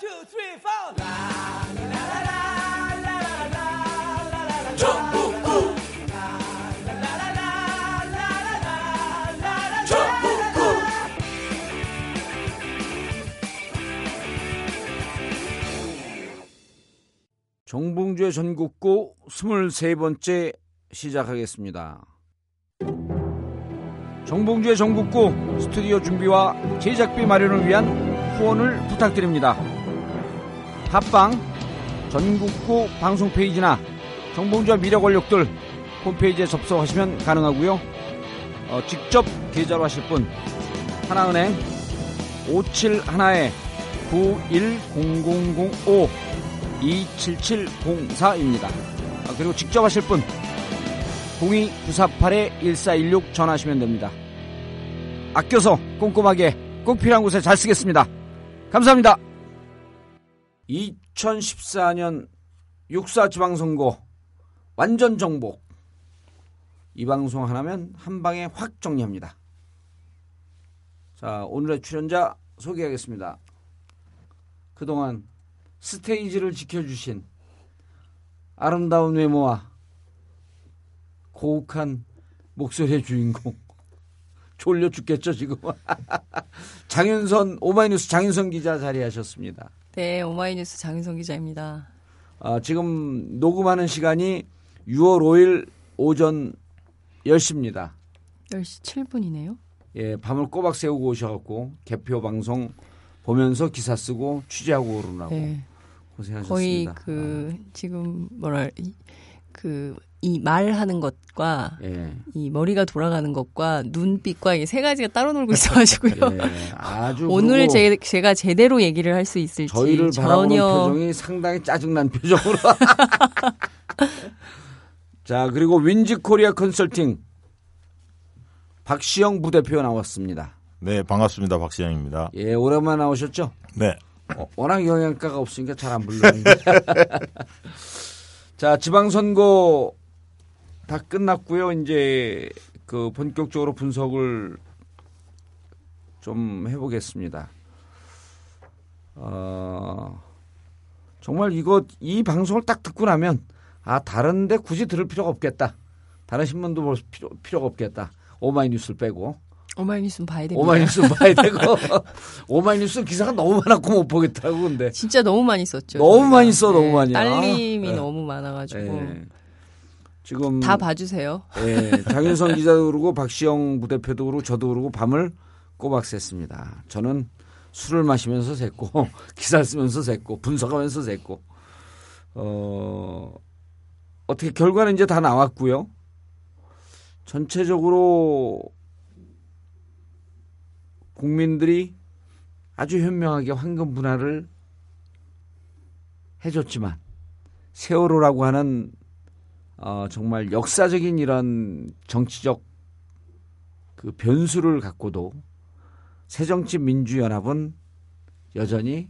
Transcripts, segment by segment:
전북구 전북구 정봉주의 전국구 23번째 시작하겠습니다. 정봉주의 전국구 스튜디오 준비와 제작비 마련을 위한 후원을 부탁드립니다. 팟빵 전국구 방송 페이지나 정봉주와 미래권력들 홈페이지에 접속하시면 가능하고요. 직접 계좌로 하실 분 하나은행 571-910005-27704입니다. 그리고 직접 하실 분 02-948-1416 전화하시면 됩니다. 아껴서 꼼꼼하게 꼭 필요한 곳에 잘 쓰겠습니다. 감사합니다. 2014년 6.4 지방선거 완전 정복. 이 방송 하나면 한 방에 확 정리합니다. 자, 오늘의 출연자 소개하겠습니다. 그동안 스테이지를 지켜주신 아름다운 외모와 고혹한 목소리의 주인공. 졸려 죽겠죠 지금. 장윤선, 오마이뉴스 장윤선 기자 자리하셨습니다. 네, 오마이뉴스 장윤선 기자입니다. 지금 녹음하는 시간이 6월 5일 오전 10시입니다. 10시 7분이네요. 예, 밤을 꼬박 새우고 오셔갖고 개표 방송 보면서 기사 쓰고 취재하고 오르라고. 네. 고생하셨습니다. 거의 지금 이 말하는 것과 예. 이 머리가 돌아가는 것과 눈빛과 이게 세 가지가 따로 놀고 있어가지고요. 예, 아주 오늘 제가 제대로 얘기를 할 수 있을지 저희를 바라보는 표정이 상당히 짜증난 표정으로. 자, 그리고 윈지코리아 컨설팅 박시영 부대표 나왔습니다. 네, 반갑습니다. 박시영입니다. 예, 오랜만에 나오셨죠? 네. 워낙 영양가가 없으니까 잘 안 불렀는데. 자, 지방선거 다 끝났고요. 이제 본격적으로 분석을 좀 해보겠습니다. 정말 이 방송을 딱 듣고 나면 다른데 굳이 들을 필요가 없겠다. 다른 신문도 볼 필요가 없겠다. 오마이뉴스를 빼고. 오마이뉴스는 봐야 됩니다. 오마이뉴스는 봐야 되고. 오마이뉴스는 기사가 너무 많았고 못 보겠다고 근데. 진짜 너무 많이 썼죠. 너무 저희가. 많이 써. 네, 너무 많이. 딸림이 네. 너무 많아가지고. 네. 지금 다 봐주세요. 네, 장윤선 기자도 그러고 박시영 부대표도 그러고 저도 그러고 밤을 꼬박 샜습니다. 저는 술을 마시면서 샜고 기사를 쓰면서 샜고 분석하면서 샜고. 어떻게 결과는 이제 다 나왔고요. 전체적으로 국민들이 아주 현명하게 황금 분할을 해줬지만 세월호라고 하는 정말 역사적인 이런 정치적 그 변수를 갖고도 새정치민주연합은 여전히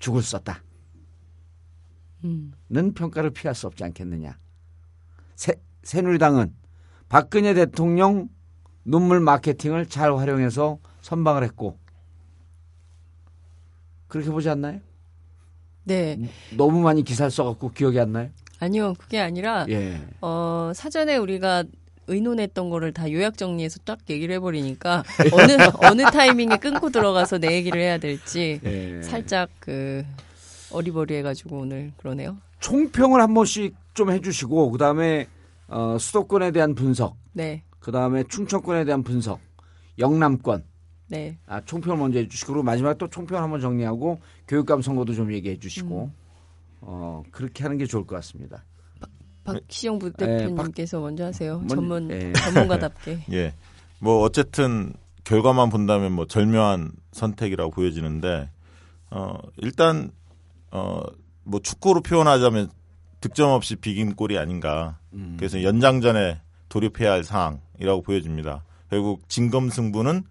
죽을 썼다. 는 평가를 피할 수 없지 않겠느냐. 새누리당은 박근혜 대통령 눈물 마케팅을 잘 활용해서 선방을 했고 그렇게 보지 않나요? 네. 너무 많이 기사를 써갖고 기억이 안 나요? 아니요, 그게 아니라 예. 사전에 우리가 의논했던 거를 다 요약 정리해서 쫙 얘기를 해버리니까 어느 타이밍에 끊고 들어가서 내 얘기를 해야 될지 예. 살짝 어리버리해가지고 오늘 그러네요. 총평을 한 번씩 좀 해주시고 그다음에 수도권에 대한 분석, 네. 그다음에 충청권에 대한 분석, 영남권, 네. 총평을 먼저 해주시고 그리고 마지막에 또 총평을 한번 정리하고 교육감 선거도 좀 얘기해주시고 그렇게 하는 게 좋을 것 같습니다. 박시영 부대표님께서 먼저 하세요. 전문가답게. 예, 뭐 어쨌든 결과만 본다면 뭐 절묘한 선택이라고 보여지는데 일단. 뭐 축구로 표현하자면 득점 없이 비긴 골이 아닌가. 그래서 연장전에 돌입해야 할 사항이라고 보여집니다. 결국 진검승부는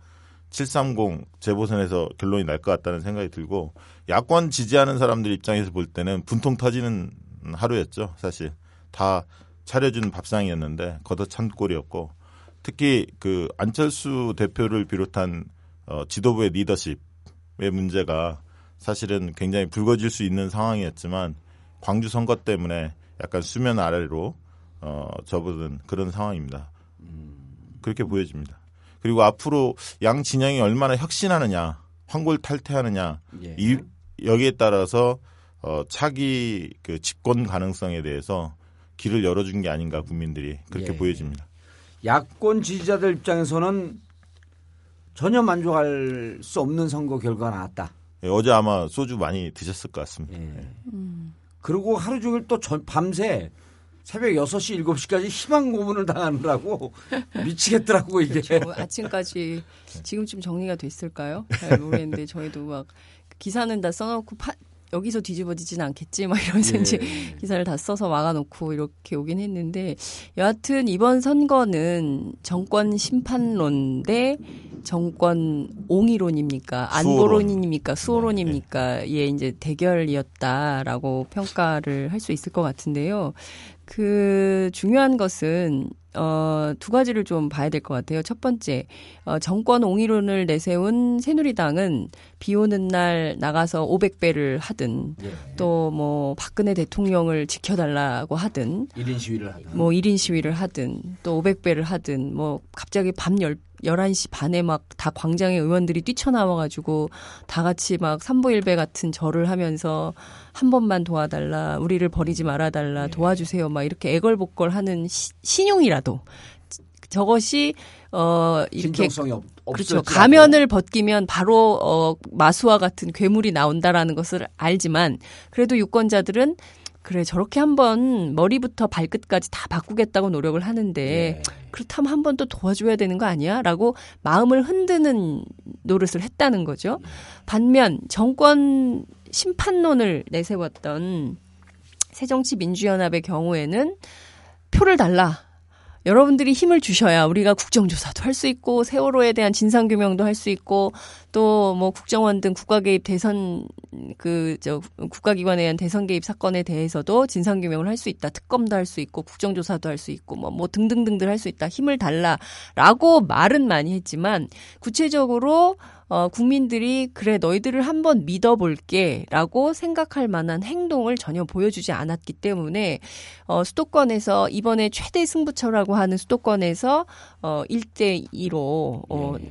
730 재보선에서 결론이 날 것 같다는 생각이 들고 야권 지지하는 사람들 입장에서 볼 때는 분통 터지는 하루였죠. 사실 다 차려준 밥상이었는데 걷어찬 꼴이었고 특히 그 안철수 대표를 비롯한 지도부의 리더십의 문제가 사실은 굉장히 불거질 수 있는 상황이었지만 광주 선거 때문에 약간 수면 아래로 접어든 그런 상황입니다. 그렇게 보여집니다. 그리고 앞으로 양 진영이 얼마나 혁신하느냐, 환골탈퇴하느냐, 예. 여기에 따라서 차기 그 집권 가능성에 대해서 길을 열어준 게 아닌가 국민들이 그렇게 예. 보여집니다. 야권 지지자들 입장에서는 전혀 만족할 수 없는 선거 결과가 나왔다. 예, 어제 아마 소주 많이 드셨을 것 같습니다. 예. 예. 그리고 하루 종일 또 밤새 새벽 6시, 7시까지 희망 고문을 당하느라고 미치겠더라고 이게. 그렇죠. 아침까지 지금쯤 정리가 됐을까요? 잘 모르겠는데 저희도 막 기사는 다 써놓고 여기서 뒤집어지진 않겠지 막 이런 생각 예. 기사를 다 써서 막아놓고 이렇게 오긴 했는데 여하튼 이번 선거는 정권 심판론 대 정권 옹이론입니까? 안보론입니까? 수호론입니까? 예, 이제 대결이었다라고 평가를 할 수 있을 것 같은데요. 그 중요한 것은 두 가지를 좀 봐야 될 것 같아요. 첫 번째, 정권 옹이론을 내세운 새누리당은 비 오는 날 나가서 500배를 하든 예. 또 뭐 박근혜 대통령을 지켜달라고 하든 1인 시위를 하든 뭐 1인 시위를 하든 또 500배를 하든 뭐 갑자기 밤 11시 반에 막 다 광장에 의원들이 뛰쳐나와가지고 다 같이 막 삼보일배 같은 절을 하면서 한 번만 도와달라, 우리를 버리지 말아달라, 도와주세요 막 이렇게 애걸복걸하는 신용이라도 저것이 이렇게 그렇죠. 가면을 벗기면 바로 마수와 같은 괴물이 나온다라는 것을 알지만 그래도 유권자들은 그래 저렇게 한번 머리부터 발끝까지 다 바꾸겠다고 노력을 하는데 그렇다면 한 번 또 도와줘야 되는 거 아니야? 라고 마음을 흔드는 노릇을 했다는 거죠. 반면 정권 심판론을 내세웠던 새정치민주연합의 경우에는 표를 달라. 여러분들이 힘을 주셔야 우리가 국정조사도 할 수 있고 세월호에 대한 진상규명도 할 수 있고 또 뭐 국정원 등 국가개입 대선 국가기관에 대한 대선 개입 사건에 대해서도 진상규명을 할 수 있다. 특검도 할 수 있고 국정조사도 할 수 있고 뭐 등등등들 할 수 있다. 힘을 달라라고 말은 많이 했지만 구체적으로 국민들이 그래 너희들을 한번 믿어볼게라고 생각할 만한 행동을 전혀 보여주지 않았기 때문에 수도권에서 이번에 최대 승부처라고 하는 수도권에서 1대2로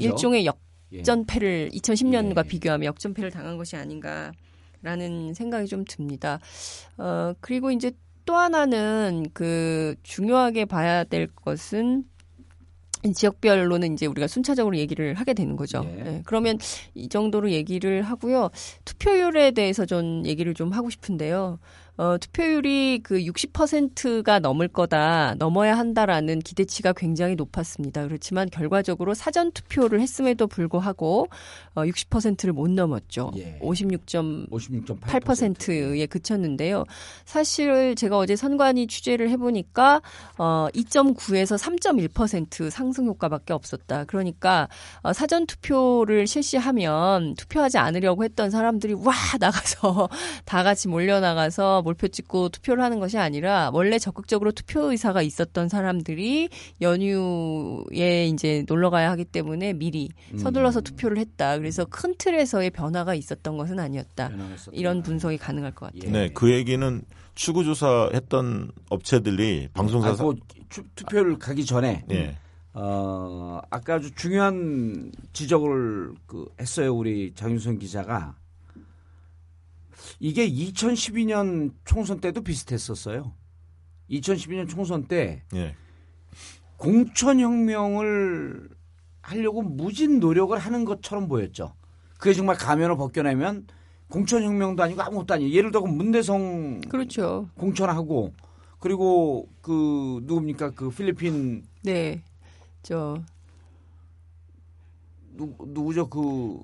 일종의 역전패를 2010년과 비교하면 역전패를 당한 것이 아닌가라는 생각이 좀 듭니다. 그리고 이제 또 하나는 그 중요하게 봐야 될 것은 지역별로는 이제 우리가 순차적으로 얘기를 하게 되는 거죠. 예. 네, 그러면 이 정도로 얘기를 하고요. 투표율에 대해서 전 얘기를 좀 하고 싶은데요. 투표율이 그 60%가 넘을 거다, 넘어야 한다라는 기대치가 굉장히 높았습니다. 그렇지만 결과적으로 사전 투표를 했음에도 불구하고 60%를 못 넘었죠. 예. 56.8%에 그쳤는데요. 사실 제가 어제 선관위 취재를 해보니까 2.9에서 3.1% 상승 효과밖에 없었다. 그러니까 사전 투표를 실시하면 투표하지 않으려고 했던 사람들이 와 나가서 다 같이 몰려 나가서 몰표 찍고 투표를 하는 것이 아니라 원래 적극적으로 투표 의사가 있었던 사람들이 연휴에 이제 놀러 가야 하기 때문에 미리 서둘러서 투표를 했다. 그래서 큰 틀에서의 변화가 있었던 것은 아니었다. 이런 분석이 가능할 것 같아요. 네, 그 얘기는 추구조사 했던 업체들이 방송사 투표를 가기 전에 네. 아까 아주 중요한 지적을 했어요. 우리 장윤선 기자가. 이게 2012년 총선 때도 비슷했었어요. 2012년 총선 때 예. 공천혁명을 하려고 무진 노력을 하는 것처럼 보였죠. 그게 정말 가면을 벗겨내면 공천혁명도 아니고 아무것도 아니에요. 예를 들어 문대성 그렇죠. 공천하고 그리고 그 누굽니까 그 필리핀 네 저 누구죠 그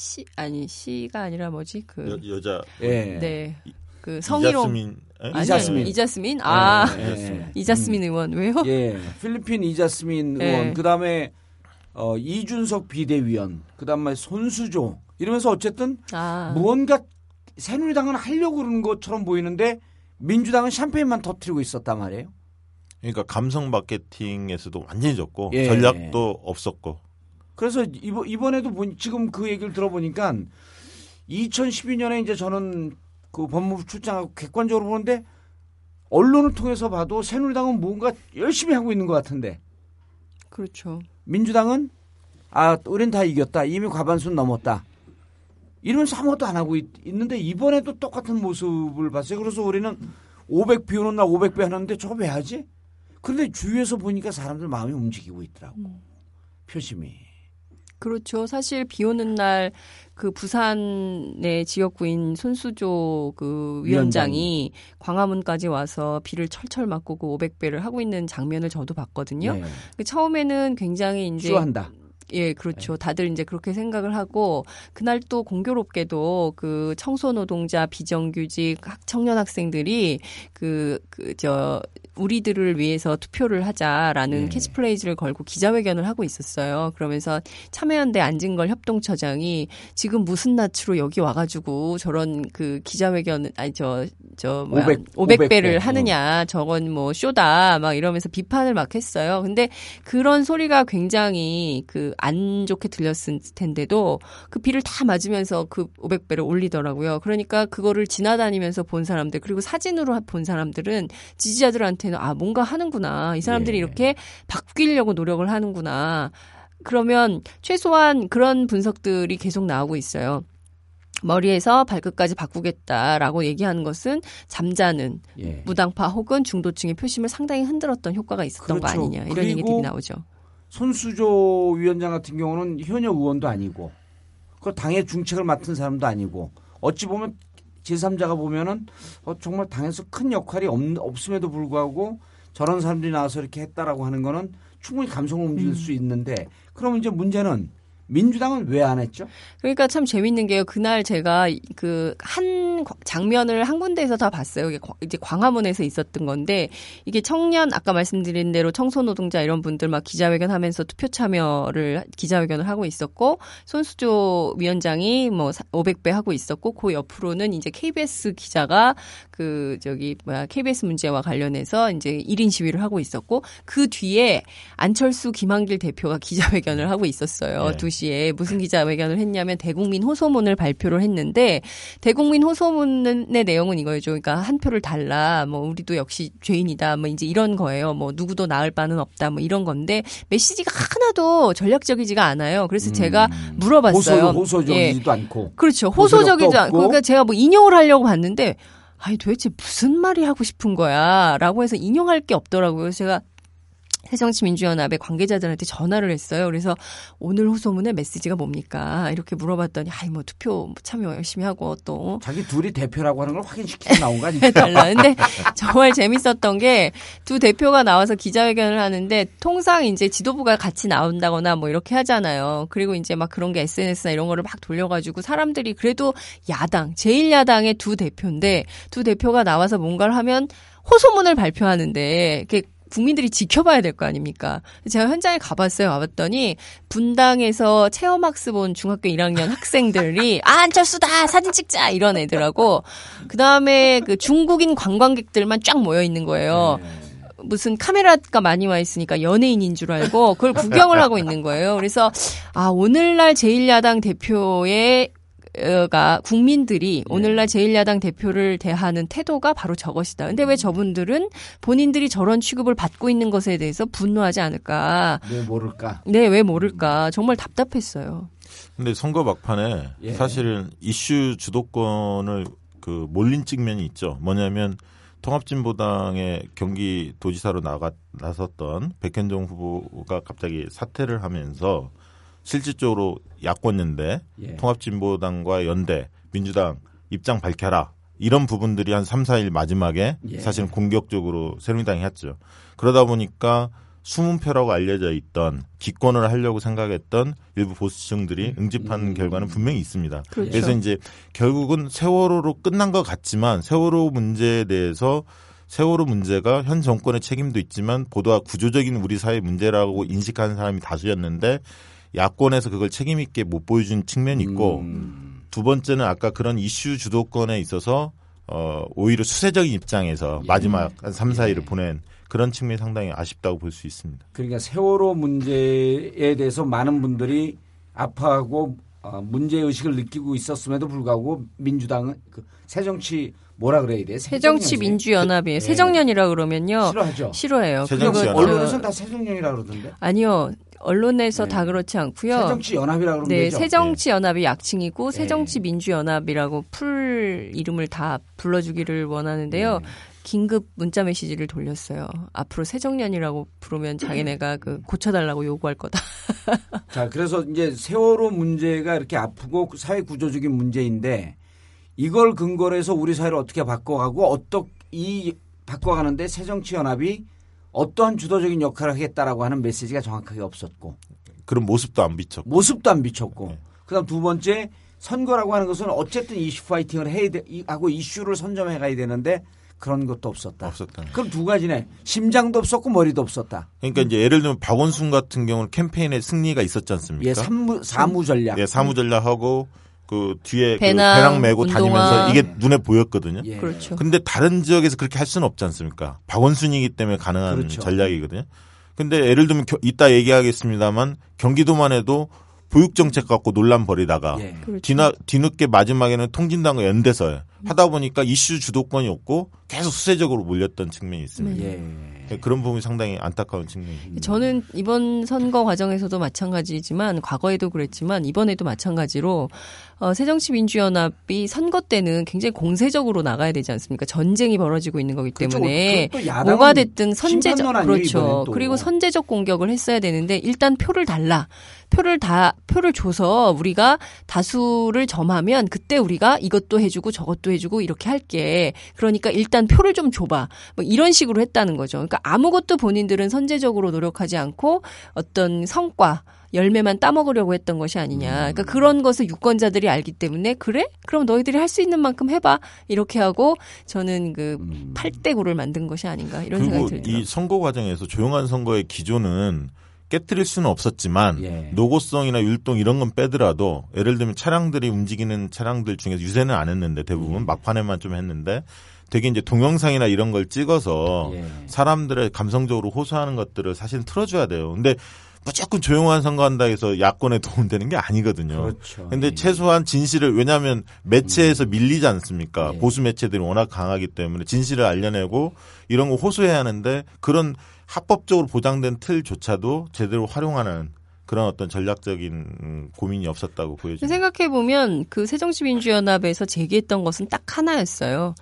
시 아니 시가 아니라 뭐지 그 여자 예. 네 그 성희롱 이자스민 아 예. 이자스민 의원 왜요? 예 필리핀 이자스민 예. 의원 그다음에 이준석 비대위원 그다음에 손수조 이러면서 어쨌든 무언가 새누리당은 하려고 그러는 것처럼 보이는데 민주당은 샴페인만 터뜨리고 있었단 말이에요. 그러니까 감성 마케팅에서도 완전히 졌고 예. 전략도 없었고. 그래서 이번에도 지금 그 얘기를 들어보니까 2012년에 이제 저는 그 법무부 출장하고 객관적으로 보는데 언론을 통해서 봐도 새누리당은 뭔가 열심히 하고 있는 것 같은데. 그렇죠. 민주당은 아, 우린 다 이겼다. 이미 과반수 넘었다. 이러면서 아무것도 안 하고 있는데 이번에도 똑같은 모습을 봤어요. 그래서 우리는 500비 오는 날 500배 하는데 저거 왜 하지? 그런데 주위에서 보니까 사람들 마음이 움직이고 있더라고. 표심이. 그렇죠. 사실 비 오는 날 그 부산의 지역구인 손수조 그 위원장이 광화문까지 와서 비를 철철 맞고 그 500배를 하고 있는 장면을 저도 봤거든요. 네. 처음에는 굉장히 이제 주한다. 예, 그렇죠. 다들 이제 그렇게 생각을 하고 그날 또 공교롭게도 그 청소노동자, 비정규직, 청년 학생들이 우리들을 위해서 투표를 하자라는 네. 캐치플레이즈를 걸고 기자회견을 하고 있었어요. 그러면서 참여연대 안진걸 협동처장이 지금 무슨 낯으로 여기 와가지고 저런 그 기자회견, 아니, 500배를 하느냐. 저건 뭐 쇼다. 막 이러면서 비판을 막 했어요. 근데 그런 소리가 굉장히 그 안 좋게 들렸을 텐데도 그 비를 다 맞으면서 그 500배를 올리더라고요. 그러니까 그거를 지나다니면서 본 사람들, 그리고 사진으로 본 사람들은 지지자들한테는 아, 뭔가 하는구나. 이 사람들이 예. 이렇게 바뀌려고 노력을 하는구나. 그러면 최소한 그런 분석들이 계속 나오고 있어요. 머리에서 발끝까지 바꾸겠다라고 얘기하는 것은 잠자는 예. 무당파 혹은 중도층의 표심을 상당히 흔들었던 효과가 있었던 그렇죠. 거 아니냐. 이런 얘기들이 나오죠. 손수조 위원장 같은 경우는 현역 의원도 아니고 그 당의 중책을 맡은 사람도 아니고 어찌 보면 제3자가 보면은 정말 당에서 큰 역할이 없음에도 불구하고 저런 사람들이 나와서 이렇게 했다라고 하는 거는 충분히 감성을 움직일 수 있는데 그럼 이제 문제는 민주당은 왜 안 했죠? 그러니까 참 재밌는 게요. 그날 제가 그 한 장면을 한 군데에서 다 봤어요. 이게 이제 광화문에서 있었던 건데 이게 청년 아까 말씀드린 대로 청소노동자 이런 분들 막 기자회견하면서 투표 참여를 기자회견을 하고 있었고 손수조 위원장이 뭐 500배 하고 있었고 그 옆으로는 이제 KBS 기자가 KBS 문제와 관련해서 이제 1인 시위를 하고 있었고 그 뒤에 안철수 김한길 대표가 기자회견을 하고 있었어요. 네. 2시에 무슨 기자회견을 했냐면 대국민 호소문을 발표를 했는데 대국민 호소문의 내용은 이거예요. 그러니까 한 표를 달라. 뭐 우리도 역시 죄인이다. 뭐 이제 이런 거예요. 뭐 누구도 나을 바는 없다. 뭐 이런 건데 메시지가 하나도 전략적이지가 않아요. 그래서 제가 물어봤어요. 호소적이지도 예. 않고. 그렇죠. 호소적이지 않고. 그러니까 제가 뭐 인용을 하려고 봤는데 아니 도대체 무슨 말이 하고 싶은 거야라고 해서 인용할 게 없더라고요. 그래서 제가 새정치민주연합의 관계자들한테 전화를 했어요. 그래서 오늘 호소문의 메시지가 뭡니까? 이렇게 물어봤더니 아이 뭐 투표 참여 열심히 하고 또 자기 둘이 대표라고 하는 걸 확인시키고 나온 거 아니에요? 달라. 근데 정말 재밌었던 게 두 대표가 나와서 기자회견을 하는데 통상 이제 지도부가 같이 나온다거나 뭐 이렇게 하잖아요. 그리고 이제 막 그런 게 SNS나 이런 거를 막 돌려가지고 사람들이 그래도 야당, 제1야당의 두 대표인데 두 대표가 나와서 뭔가를 하면 호소문을 발표하는데 이렇게 국민들이 지켜봐야 될 거 아닙니까? 제가 현장에 가봤어요. 와봤더니 분당에서 체험학습 온 중학교 1학년 학생들이 아, 안철수다! 사진 찍자! 이런 애들하고 그다음에 그 중국인 관광객들만 쫙 모여 있는 거예요. 무슨 카메라가 많이 와 있으니까 연예인인 줄 알고 그걸 구경을 하고 있는 거예요. 그래서 아, 오늘날 제1야당 대표의 국민들이 오늘날 제1야당 대표를 대하는 태도가 바로 저것이다. 근데 왜 저분들은 본인들이 저런 취급을 받고 있는 것에 대해서 분노하지 않을까? 왜 모를까? 정말 답답했어요. 근데 선거 막판에 예. 사실은 이슈 주도권을 그 몰린 측면이 있죠. 뭐냐면 통합진보당의 경기도지사로 나섰던 백현종 후보가 갑자기 사퇴를 하면서 실질적으로 야권인데 예. 통합진보당과 연대, 민주당 입장 밝혀라. 이런 부분들이 한 3, 4일 마지막에 예. 사실은 공격적으로 새누리당이 했죠. 그러다 보니까 숨은 표라고 알려져 있던 기권을 하려고 생각했던 일부 보수층들이 응집한 결과는 분명히 있습니다. 그렇죠. 그래서 이제 결국은 세월호로 끝난 것 같지만 세월호 문제에 대해서 세월호 문제가 현 정권의 책임도 있지만 보다 구조적인 우리 사회 문제라고 인식하는 사람이 다수였는데 야권에서 그걸 책임 있게 못 보여준 측면이 있고 두 번째는 아까 그런 이슈 주도권에 있어서 오히려 수세적인 입장에서 예. 마지막 한 3, 4일을 예. 보낸 그런 측면이 상당히 아쉽다고 볼 수 있습니다. 그러니까 세월호 문제에 대해서 많은 분들이 아파하고 문제의식을 느끼고 있었음에도 불구하고 민주당은 그 새정치 뭐라 그래야 돼? 새정치민주연합이에요. 새정년이라 그러면요. 싫어하죠. 싫어해요. 언론에서는 다 새정년이라 그러던데? 아니요. 언론에서 다 그렇지 않고요. 새정치연합이라 그러면 되죠. 새정치연합이 약칭이고 새정치민주연합이라고 풀 이름을 다 불러주기를 원하는데요. 긴급 문자 메시지를 돌렸어요. 앞으로 새정년이라고 부르면 자기네가 그 고쳐달라고 요구할 거다. 자, 그래서 이제 세월호 문제가 이렇게 아프고 사회 구조적인 문제인데 이걸 근거로 해서 우리 사회를 어떻게 바꿔가고 어떻게 이 바꿔가는데 새정치연합이 어떠한 주도적인 역할을 하겠다라고 하는 메시지가 정확하게 없었고 그런 모습도 안 비쳤고 네. 그다음 두 번째 선거라고 하는 것은 어쨌든 이슈 파이팅을 해야 하고 이슈를 선점해가야 되는데. 그런 것도 없었다. 그럼 두 가지네. 심장도 없었고 머리도 없었다. 그러니까 이제 예를 들면 박원순 같은 경우는 캠페인에 승리가 있었지 않습니까? 예, 사무전략. 예, 사무전략하고 그 뒤에 배낭 메고 운동화. 다니면서 이게 눈에 보였거든요. 예. 그렇죠. 근데 다른 지역에서 그렇게 할 수는 없지 않습니까? 박원순이기 때문에 가능한 그렇죠. 전략이거든요. 근데 예를 들면 이따 얘기하겠습니다만 경기도만 해도 보육정책 갖고 논란 벌이다가 예. 그렇죠. 뒤늦게 마지막에는 통진당과 연대설 하다 보니까 이슈 주도권이 없고 계속 수세적으로 몰렸던 측면이 있습니다. 예. 그런 부분이 상당히 안타까운 측면입니다. 저는 이번 선거 과정에서도 마찬가지지만 과거에도 그랬지만 이번에도 마찬가지로 새정치민주연합이 선거 때는 굉장히 공세적으로 나가야 되지 않습니까? 전쟁이 벌어지고 있는 거기 때문에 그렇죠. 뭐가 됐든 선제적 그렇죠. 그리고 선제적 공격을 했어야 되는데 일단 표를 줘서 우리가 다수를 점하면 그때 우리가 이것도 해주고 저것도 해주고 이렇게 할게. 그러니까 일단 표를 좀 줘봐. 뭐 이런 식으로 했다는 거죠. 그러니까 아무것도 본인들은 선제적으로 노력하지 않고 어떤 성과. 열매만 따먹으려고 했던 것이 아니냐. 그러니까 그런 것을 유권자들이 알기 때문에 그래? 그럼 너희들이 할 수 있는 만큼 해봐. 이렇게 하고 저는 그 팔대구를 만든 것이 아닌가 이런 생각이 들더라고요. 그리고 이 선거 과정에서 조용한 선거의 기조는 깨뜨릴 수는 없었지만 예. 노고성이나 율동 이런 건 빼더라도 예를 들면 차량들이 움직이는 차량들 중에서 유세는 안 했는데 대부분 막판에만 좀 했는데 되게 이제 동영상이나 이런 걸 찍어서 예. 사람들의 감성적으로 호소하는 것들을 사실 틀어줘야 돼요. 근데 무조건 조용한 선거한다 해서 야권에 도움되는 게 아니거든요. 그렇죠. 근데 예. 최소한 진실을 왜냐하면 매체에서 밀리지 않습니까? 예. 보수 매체들이 워낙 강하기 때문에 진실을 알려내고 이런 거 호소해야 하는데 그런 합법적으로 보장된 틀조차도 제대로 활용하는 그런 어떤 전략적인 고민이 없었다고 보여집니다. 생각해보면 그 새정치민주연합에서 제기했던 것은 딱 하나였어요.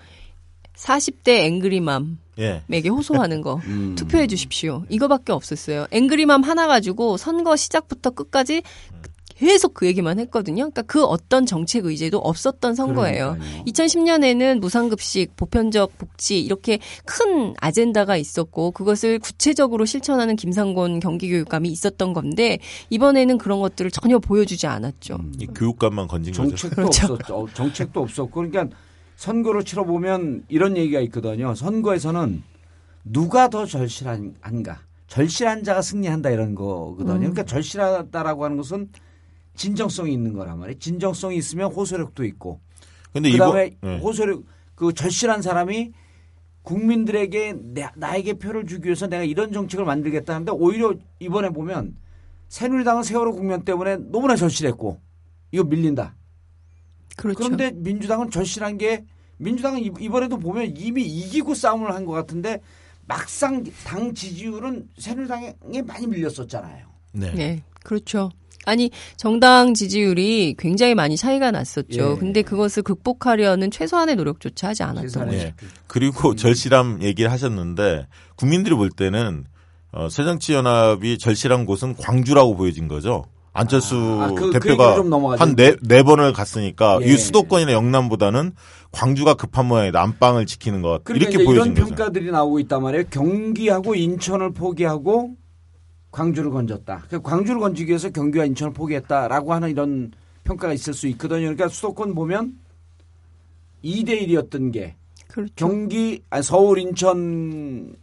40대 앵그리맘. 예. 에게 호소하는 거 투표해 주십시오. 이거밖에 없었어요. 앵그리맘 하나 가지고 선거 시작부터 끝까지 계속 그 얘기만 했거든요. 그러니까 그 어떤 정책 의제도 없었던 선거예요. 그러니까요. 2010년에는 무상급식, 보편적 복지 이렇게 큰 아젠다가 있었고 그것을 구체적으로 실천하는 김상곤 경기교육감이 있었던 건데 이번에는 그런 것들을 전혀 보여주지 않았죠. 이 교육감만 건진 거죠. 그렇죠. 없었죠. 정책도 없었고 그러니까 선거를 치러보면 이런 얘기가 있거든요. 선거에서는 누가 더 절실한가. 절실한 자가 승리한다 이런 거거든요. 그러니까 절실하다라고 하는 것은 진정성이 있는 거란 말이에요. 진정성이 있으면 호소력도 있고. 근데 그다음에 호소력, 그 절실한 사람이 국민들에게 나에게 표를 주기 위해서 내가 이런 정책을 만들겠다는데 오히려 이번에 보면 새누리당은 세월호 국면 때문에 너무나 절실했고 이거 밀린다. 그렇죠. 그런데 민주당은 절실한 게 민주당은 이번에도 보면 이미 이기고 싸움을 한 것 같은데 막상 당 지지율은 새누리당에 많이 밀렸었잖아요. 네. 네. 그렇죠. 아니 정당 지지율이 굉장히 많이 차이가 났었죠. 예. 근데 그것을 극복하려는 최소한의 노력조차 하지 않았던 거죠. 예. 그리고 절실함 얘기를 하셨는데 국민들이 볼 때는 새정치연합이 절실한 곳은 광주라고 보여진 거죠. 안철수 대표가 한 4번을 갔으니까 예. 이 수도권이나 영남보다는 광주가 급한 모양이다. 안방을 지키는 것. 그러니까 이렇게 보여진 거죠. 이런 평가들이 나오고 있단 말이에요. 경기하고 인천을 포기하고 광주를 건졌다. 그러니까 광주를 건지기 위해서 경기와 인천을 포기했다라고 하는 이런 평가가 있을 수 있거든요. 그러니까 수도권 보면 2대1이었던 게 그렇죠. 서울 인천을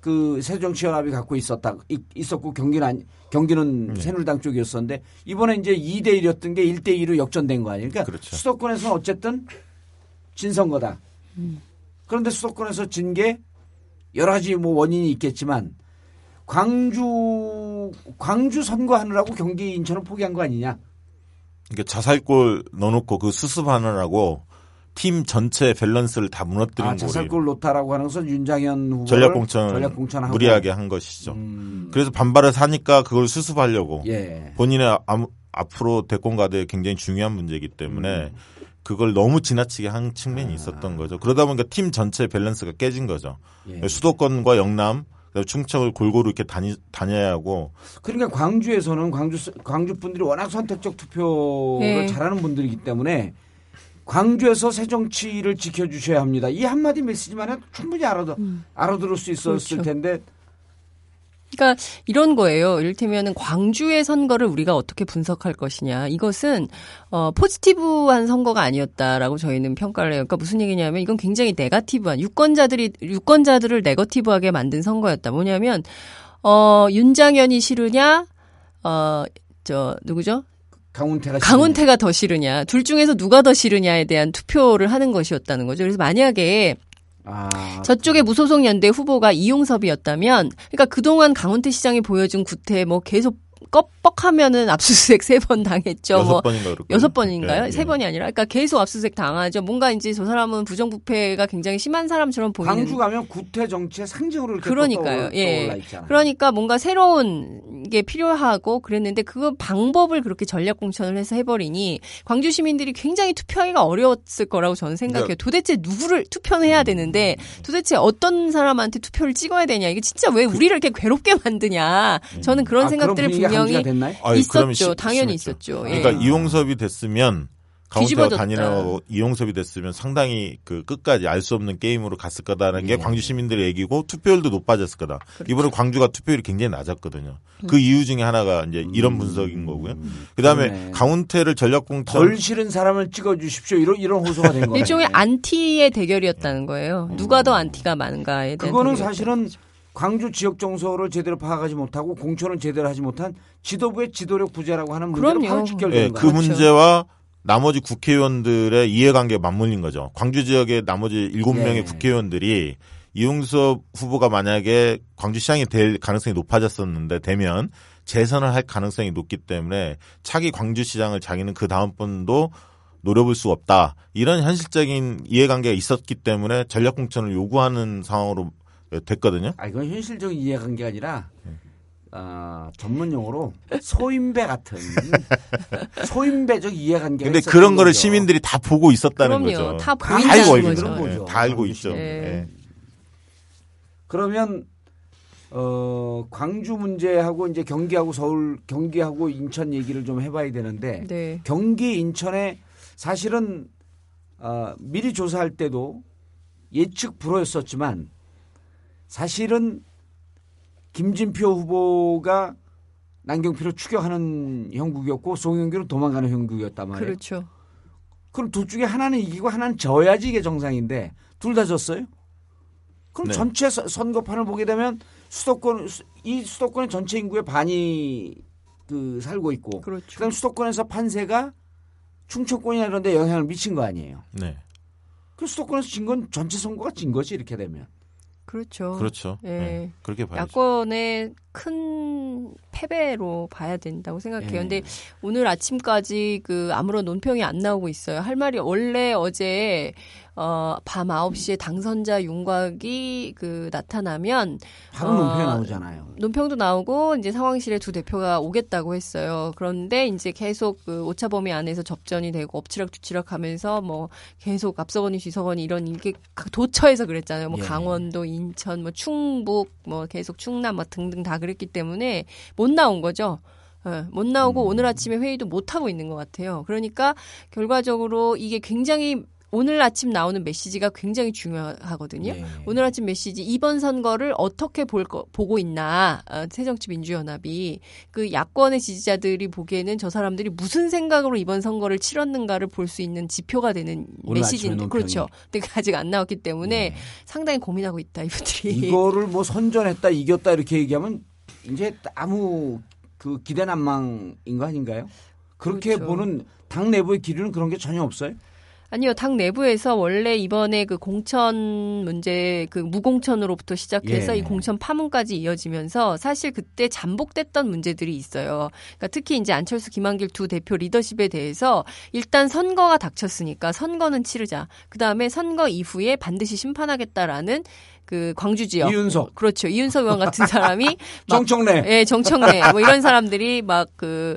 그 새정치연합이 갖고 있었고 경기는 네. 새누리당 쪽이었었는데 이번에 이제 2대1이었던 게 1대2로 역전된 거 아니에요. 그러니까 그렇죠. 수도권에서는 어쨌든 진 선거다. 그런데 수도권에서 진 게 여러 가지 뭐 원인이 있겠지만 광주 선거하느라고 경기 인천을 포기한 거 아니냐. 이게 자살골 넣어놓고 그 수습하느라고 팀 전체 밸런스를 다 무너뜨린 거예요. 자살골 놓다라고 하는 것은 윤장현 후보 전략공천을 무리하게 한 것이죠. 그래서 반발을 사니까 그걸 수습하려고 예. 본인의 앞으로 대권 가대에 굉장히 중요한 문제이기 때문에 그걸 너무 지나치게 한 측면이 있었던 거죠. 그러다 보니까 팀 전체 밸런스가 깨진 거죠. 예. 수도권과 영남, 충청을 골고루 이렇게 다녀야 하고. 그러니까 광주에서는 광주 분들이 워낙 선택적 투표를 네. 잘하는 분들이기 때문에 광주에서 새정치를 지켜주셔야 합니다. 이 한마디 메시지만 해도 충분히 알아들을 수 있었을 그렇죠. 텐데. 그러니까 이런 거예요. 이를테면 광주의 선거를 우리가 어떻게 분석할 것이냐. 이것은 포지티브한 선거가 아니었다라고 저희는 평가를 해요. 그러니까 무슨 얘기냐면 이건 굉장히 네거티브한 유권자들을 네거티브하게 만든 선거였다. 뭐냐면 윤장현이 싫으냐 누구죠? 강훈태가 더 싫으냐. 둘 중에서 누가 더 싫으냐에 대한 투표를 하는 것이었다는 거죠. 그래서 만약에 저쪽에 무소속 연대 후보가 이용섭이었다면, 그러니까 그동안 강원태 시장이 보여준 구태 뭐 계속 껍뻑하면은 압수수색 3번 당했죠. 6번인가요? 네. 3번이 아니라, 그러니까 계속 압수수색 당하죠. 뭔가 이제 저 사람은 부정부패가 굉장히 심한 사람처럼 보이는. 광주 가면 구태 정치의 상징으로 이렇게 그러니까요. 예. 그러니까 뭔가 새로운 게 필요하고 그랬는데 그 방법을 그렇게 전략공천을 해서 해버리니 광주 시민들이 굉장히 투표하기가 어려웠을 거라고 저는 생각해요. 네. 도대체 누구를 투표는 해야 되는데 도대체 어떤 사람한테 투표를 찍어야 되냐. 이게 진짜 왜 우리를 이렇게 괴롭게 만드냐. 저는 그런 생각들을 분명히 있었죠. 당연히 있었죠. 그러니까 이용섭이 됐으면 강원태가 단일화하고 이용섭이 됐으면 상당히 그 끝까지 알 수 없는 게임으로 갔을 거다라는 게 광주 시민들의 얘기고 투표율도 높아졌을 거다. 그렇죠. 이번에 광주가 투표율이 굉장히 낮았거든요. 그 이유 중에 하나가 이제 이런 분석인 거고요. 그다음에 강원태를 전략공천 덜 싫은 사람을 찍어주십시오. 이런 호소가 된 거예요. 일종의 안티의 대결이었다는 거예요. 누가 더 안티가 많은가에 대한. 그거는 사실은. 광주 지역 정서를 제대로 파악하지 못하고 공천을 제대로 하지 못한 지도부의 지도력 부재라고 하는 문제로 바로 직결되는 거죠. 그 문제와 나머지 국회의원들의 이해관계에 맞물린 거죠. 광주 지역의 나머지 7명의 국회의원들이 이용섭 후보가 만약에 광주시장이 될 가능성이 높아졌었는데 되면 재선을 할 가능성이 높기 때문에 차기 광주시장을 자기는 그 다음번도 노려볼 수 없다. 이런 현실적인 이해관계가 있었기 때문에 전략공천을 요구하는 상황으로 됐거든요. 아, 이건 현실적인 이해관계가 아니라 전문 용어로 소인배 같은 소인배적 이해관계. 그런데 그런 거를 시민들이 다 보고 있었다는 거죠. 다 보인다는 거죠. 다 알고 있죠. 네. 그러면 광주 문제하고 이제 경기하고 인천 얘기를 좀 해봐야 되는데 네. 경기 인천에 사실은 미리 조사할 때도 예측 불허였었지만. 사실은 김진표 후보가 남경필을 추격하는 형국이었고 송영길은 도망가는 형국이었단 말이에요. 그렇죠. 그럼 둘 중에 하나는 이기고 하나는 져야지 이게 정상인데 둘 다 졌어요. 그럼 네. 전체 선거판을 보게 되면 수도권의 전체 인구의 반이 살고 있고 그렇죠. 그다음 수도권에서 판세가 충청권이나 이런 데 영향을 미친 거 아니에요. 네. 그 수도권에서 진 건 전체 선거가 진 거지 이렇게 되면. 그렇죠. 예. 네. 그렇게 봐야죠. 야권의 큰 패배로 봐야 된다고 생각해요. 그런데 오늘 아침까지 아무런 논평이 안 나오고 있어요. 할 말이 원래 어제 밤 9시에 당선자 윤곽이 나타나면 바로 논평이 나오잖아요. 논평도 나오고 이제 상황실에 두 대표가 오겠다고 했어요. 그런데 이제 계속 오차범위 안에서 접전이 되고 엎치락뒤치락하면서 뭐 계속 앞서거니 뒤서거니 이런 이게 도처에서 그랬잖아요. 뭐 강원도, 인천, 뭐 충북, 뭐 계속 충남, 뭐 등등 다 그랬기 때문에 못 나온 거죠. 못 나오고 오늘 아침에 회의도 못 하고 있는 것 같아요. 그러니까 결과적으로 이게 굉장히 오늘 아침 나오는 메시지가 굉장히 중요하거든요. 네. 오늘 아침 메시지 이번 선거를 어떻게 보고 있나. 새정치민주연합이 야권의 지지자들이 보기에는 저 사람들이 무슨 생각으로 이번 선거를 치렀는가를 볼 수 있는 지표가 되는 메시지인데 그렇죠. 근데 아직 안 나왔기 때문에 상당히 고민하고 있다 이분들이. 이거를 뭐 선전했다 이겼다 이렇게 얘기하면 이제 아무 기대난망인 거 아닌가요? 그렇게 그렇죠. 보는 당 내부의 기류는 그런 게 전혀 없어요. 아니요. 당 내부에서 원래 이번에 그 공천 문제, 그 무공천으로부터 시작해서 이 공천 파문까지 이어지면서 사실 그때 잠복됐던 문제들이 있어요. 그러니까 특히 이제 안철수, 김한길 두 대표 리더십에 대해서 일단 선거가 닥쳤으니까 선거는 치르자. 그다음에 선거 이후에 반드시 심판하겠다라는 그 광주 지역 이윤석 그렇죠 이윤석 의원 같은 사람이 정청래 예 정청래 뭐 이런 사람들이 막 그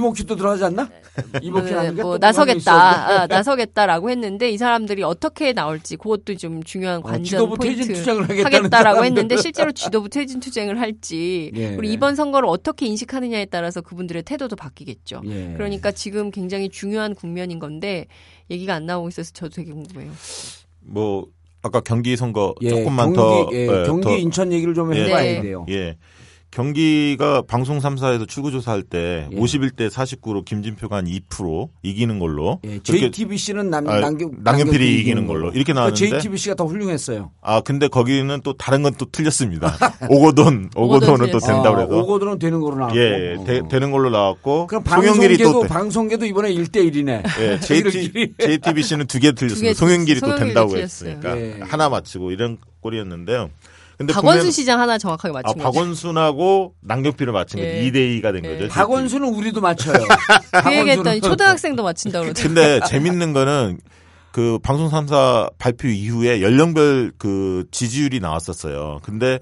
이목기도 들어가지 않나 이목기라는 게 뭐 나서겠다 나서겠다라고 했는데 이 사람들이 어떻게 나올지 그것도 좀 중요한 관전 지도부 포인트 퇴진 투쟁을 하겠다라고 했는데 실제로 지도부 퇴진 투쟁을 할지 예. 우리 이번 선거를 어떻게 인식하느냐에 따라서 그분들의 태도도 바뀌겠죠. 예. 그러니까 지금 굉장히 중요한 국면인 건데 얘기가 안 나오고 있어서 저도 되게 궁금해요. 뭐 아까 경기 선거 예, 조금만 경기 인천 얘기를 좀 해봐야 돼요. 예. 경기가 방송 3사에서 출구조사할 때 51대 49로 김진표가 한 2% 이기는 걸로. 예, JTBC는 남경필이 이기는 걸로. 이렇게 나왔는데. JTBC가 더 훌륭했어요. 아, 근데 거기는 또 다른 건 또 틀렸습니다. 오거돈은 또 된다고 해서. 오거돈은 되는 걸로 나왔고. 예, 되는 걸로 나왔고. 그럼 방송계도 이번에 1대1이네. 예, JTBC는 두 개 틀렸습니다. 송영길이 또 된다고 했으니까. 예. 하나 맞히고 이런 꼴이었는데요. 근데 박원순 시장 하나 정확하게 맞춘 거죠. 박원순하고 남경필을 맞춘 거죠. 2대2가 된 거죠. 박원순은 우리도 맞춰요. 그 얘기했더니 초등학생도 맞춘다고 그러죠. 근데 재밌는 거는 그 방송 3사 발표 이후에 연령별 그 지지율이 나왔었어요. 근데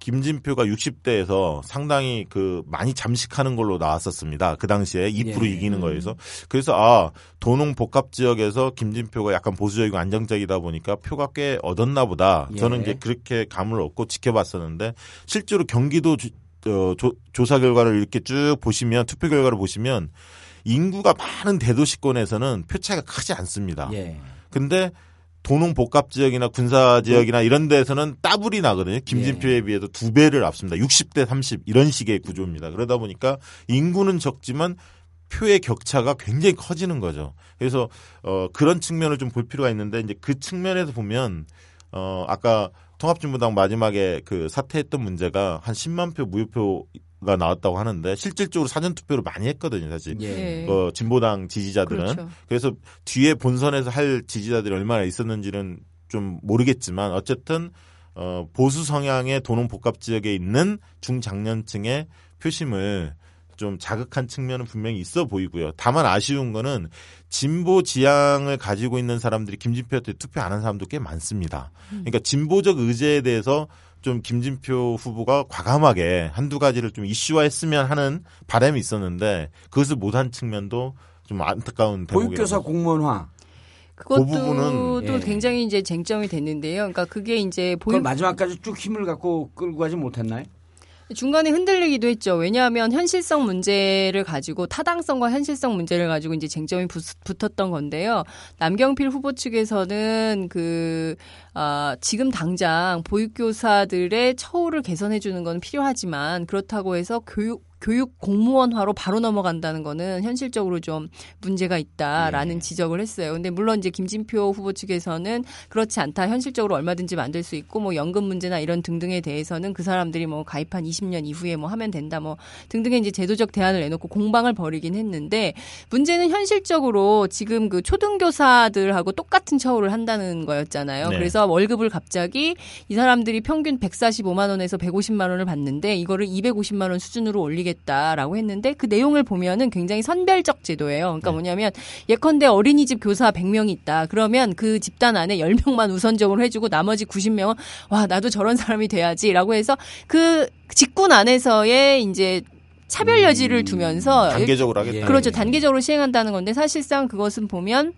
김진표가 60대에서 상당히 그 많이 잠식하는 걸로 나왔었습니다. 그 당시에 2% 이기는 거에서. 그래서 아, 도농 복합 지역에서 김진표가 약간 보수적이고 안정적이다 보니까 표가 꽤 얻었나 보다. 저는 이제 그렇게 감을 얻고 지켜봤었는데 실제로 경기도 조사 결과를 이렇게 쭉 보시면 투표 결과를 보시면 인구가 많은 대도시권에서는 표 차이가 크지 않습니다. 근데 도농 복합 지역이나 군사 지역이나 이런 데에서는 따블이 나거든요. 김진표에 비해서 두 배를 앞섭니다. 60대 30 이런 식의 구조입니다. 그러다 보니까 인구는 적지만 표의 격차가 굉장히 커지는 거죠. 그래서 그런 측면을 좀 볼 필요가 있는데 이제 그 측면에서 보면 아까 통합진보당 마지막에 그 사퇴했던 문제가 한 10만 표 무효표 가 나왔다고 하는데 실질적으로 사전 투표를 많이 했거든요, 사실. 진보당 지지자들은. 그렇죠. 그래서 뒤에 본선에서 할 지지자들이 얼마나 있었는지는 좀 모르겠지만 어쨌든 보수 성향의 도농 복합 지역에 있는 중장년층의 표심을 좀 자극한 측면은 분명히 있어 보이고요. 다만 아쉬운 거는 진보 지향을 가지고 있는 사람들이 김진표한테 투표 안 한 사람도 꽤 많습니다. 그러니까 진보적 의제에 대해서 좀 김진표 후보가 과감하게 한두 가지를 좀 이슈화했으면 하는 바람이 있었는데 그것을 못한 측면도 좀 안타까운 대목이에요. 보육교사 공무원화. 그것도 그 부분은 또 굉장히 이제 쟁점이 됐는데요. 그러니까 그게 이제 마지막까지 쭉 힘을 갖고 끌고 가지 못했나요? 중간에 흔들리기도 했죠. 왜냐하면 현실성 문제를 가지고 타당성과 현실성 문제를 가지고 이제 쟁점이 붙었던 건데요. 남경필 후보 측에서는 지금 당장 보육교사들의 처우를 개선해 주는 건 필요하지만 그렇다고 해서 교육 공무원화로 바로 넘어간다는 거는 현실적으로 좀 문제가 있다라는 지적을 했어요. 근데 물론 이제 김진표 후보 측에서는 그렇지 않다. 현실적으로 얼마든지 만들 수 있고 뭐 연금 문제나 이런 등등에 대해서는 그 사람들이 뭐 가입한 20년 이후에 뭐 하면 된다 뭐 등등의 이제 제도적 대안을 내놓고 공방을 벌이긴 했는데 문제는 현실적으로 지금 그 초등교사들하고 똑같은 처우를 한다는 거였잖아요. 네. 그래서 월급을 갑자기 이 사람들이 평균 145만 원에서 150만 원을 받는데 이거를 250만 원 수준으로 올리게 라고 했는데 그 내용을 보면은 굉장히 선별적 제도예요. 그러니까 뭐냐면 예컨대 어린이집 교사 100명이 있다. 그러면 그 집단 안에 10명만 우선적으로 해주고 나머지 90명은 와 나도 저런 사람이 돼야지라고 해서 그 직군 안에서의 이제 차별 여지를 두면서 단계적으로 하겠다. 그렇죠. 단계적으로 시행한다는 건데 사실상 그것은 보면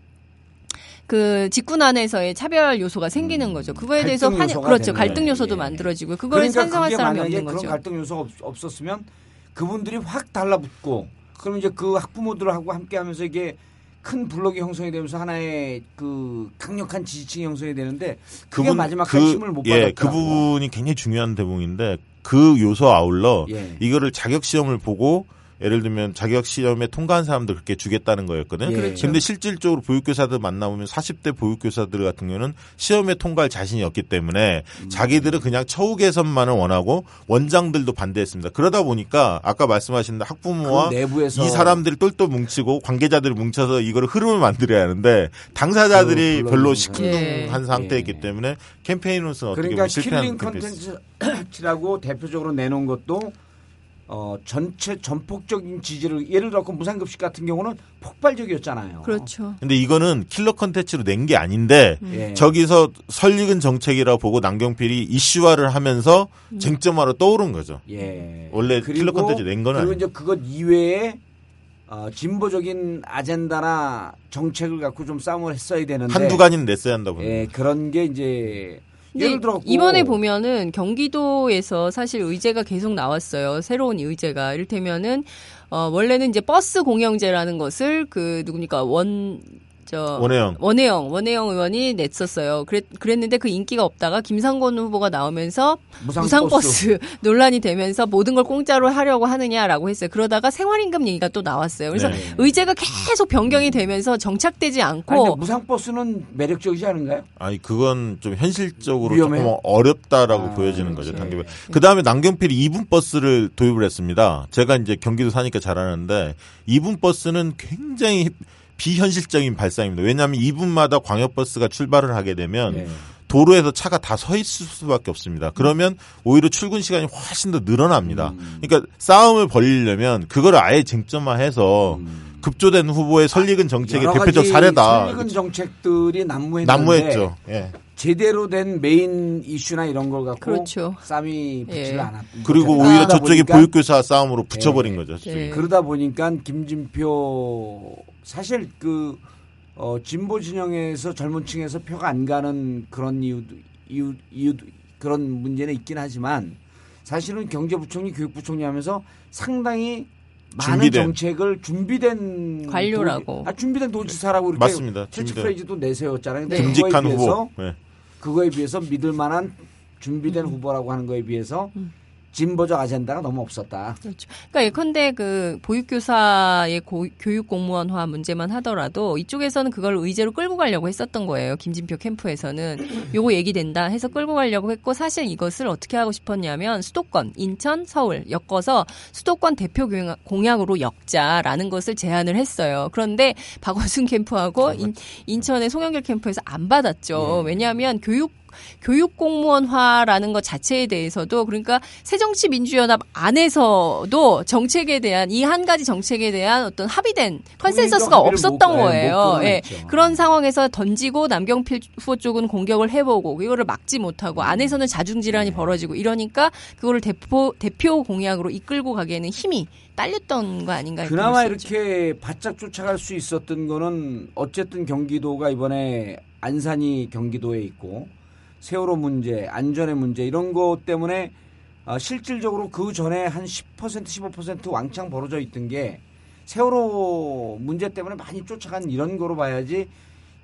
그 직군 안에서의 차별 요소가 생기는 거죠. 그거에 대해서 그렇죠. 갈등 요소도 만들어지고 그거에 찬성할 사람이 없는 거죠. 그런 갈등 요소가 없었으면 그분들이 확 달라붙고 그럼 이제 그 학부모들하고 함께하면서 이게 큰 블록이 형성이 되면서 하나의 그 강력한 지지층이 형성이 되는데 그게 마지막까지 힘을 못 받았다. 그 부분이 굉장히 중요한 대목인데 그 요소 아울러 이거를 자격시험을 보고 예를 들면 자격 시험에 통과한 사람들 그렇게 주겠다는 거였거든요. 예. 그렇죠. 근데 실질적으로 보육교사들 만나보면 40대 보육교사들 같은 경우는 시험에 통과할 자신이 없기 때문에 자기들은 그냥 처우 개선만을 원하고 원장들도 반대했습니다. 그러다 보니까 아까 말씀하신 학부모와 내부에서 이 사람들을 똘똘 뭉치고 관계자들을 뭉쳐서 이걸 흐름을 만들어야 하는데 당사자들이 별로 시큰둥한 예. 상태이기 예. 때문에 캠페인으로서는 어떻게 보면 실패한 캠페인이었습니다. 킬링 컨텐츠라고 대표적으로 내놓은 것도 전체 전폭적인 지지를 예를 들어 무상급식 같은 경우는 폭발적이었잖아요. 그렇죠. 근데 이거는 킬러 컨텐츠로 낸 게 아닌데 저기서 설익은 정책이라고 보고 남경필이 이슈화를 하면서 쟁점화로 떠오른 거죠. 예. 원래 킬러 컨텐츠 낸 건 아니에요. 그리고 이제 그것 이외에 진보적인 아젠다나 정책을 갖고 좀 싸움을 했어야 되는데 한두 가지는 냈어야 한다고. 예, 그런 게 이제 이번에 보면은 경기도에서 사실 의제가 계속 나왔어요. 새로운 의제가. 이를테면은, 원래는 이제 버스 공영제라는 것을 원혜영 의원이 냈었어요. 그랬는데 그 인기가 없다가 김상곤 후보가 나오면서 무상버스 논란이 되면서 모든 걸 공짜로 하려고 하느냐라고 했어요. 그러다가 생활임금 얘기가 또 나왔어요. 그래서 네. 의제가 계속 변경이 되면서 정착되지 않고. 아니, 무상버스는 매력적이지 않은가요? 아니, 그건 좀 현실적으로 위험해. 조금 어렵다라고 보여지는 그렇지. 거죠. 단계별. 그 다음에 남경필이 이분버스를 도입을 했습니다. 제가 이제 경기도 사니까 잘 아는데 이분버스는 굉장히 비현실적인 발상입니다. 왜냐하면 2분마다 광역버스가 출발을 하게 되면 네. 도로에서 차가 다 서 있을 수밖에 없습니다. 그러면 오히려 출근 시간이 훨씬 더 늘어납니다. 그러니까 싸움을 벌리려면 그걸 아예 쟁점화해서 급조된 후보의 설익은 정책의 대표적 사례다. 설익은 정책들이 난무했죠. 예. 제대로 된 메인 이슈나 이런 걸 갖고 그렇죠. 싸움이 붙지 예. 않았고 그리고 오히려 저쪽이 보육교사 싸움으로 붙여버린 예. 거죠. 예. 그러다 보니까 김진표 사실 그 진보 진영에서 젊은 층에서 표가 안 가는 그런 이유도 그런 문제는 있긴 하지만 사실은 경제부총리 교육부총리 하면서 상당히 많은 정책을 준비된 관료라고 준비된 도지사라고 이렇게 맞습니다. 캐치프레이즈도 내세웠잖아요. 네. 듬직한 후보. 네. 그거에 비해서 믿을 만한 준비된 후보라고 하는 거에 비해서 진보적 아젠다가 너무 없었다. 그렇죠. 그러니까 예컨대 그 보육교사의 교육 공무원화 문제만 하더라도 이쪽에서는 그걸 의제로 끌고 가려고 했었던 거예요. 김진표 캠프에서는 요거 얘기된다 해서 끌고 가려고 했고 사실 이것을 어떻게 하고 싶었냐면 수도권, 인천, 서울 엮어서 수도권 대표 공약으로 엮자라는 것을 제안을 했어요. 그런데 박원순 캠프하고 인천의 송영길 캠프에서 안 받았죠. 네. 왜냐하면 교육 공무원화라는 것 자체에 대해서도 그러니까 새정치민주연합 안에서도 정책에 대한 이 한 가지 정책에 대한 어떤 합의된 컨센서스가 없었던 거예요. 예. 그런 상황에서 던지고 남경필 후보 쪽은 공격을 해보고 이거를 막지 못하고 안에서는 자중질환이 벌어지고 이러니까 그거를 대표 공약으로 이끌고 가기에는 힘이 딸렸던 거 아닌가. 그나마 이렇게 바짝 쫓아갈 수 있었던 거는 어쨌든 경기도가 이번에 안산이 경기도에 있고 세월호 문제, 안전의 문제 이런 것 때문에 실질적으로 그 전에 한 10%, 15% 왕창 벌어져 있던 게 세월호 문제 때문에 많이 쫓아간 이런 거로 봐야지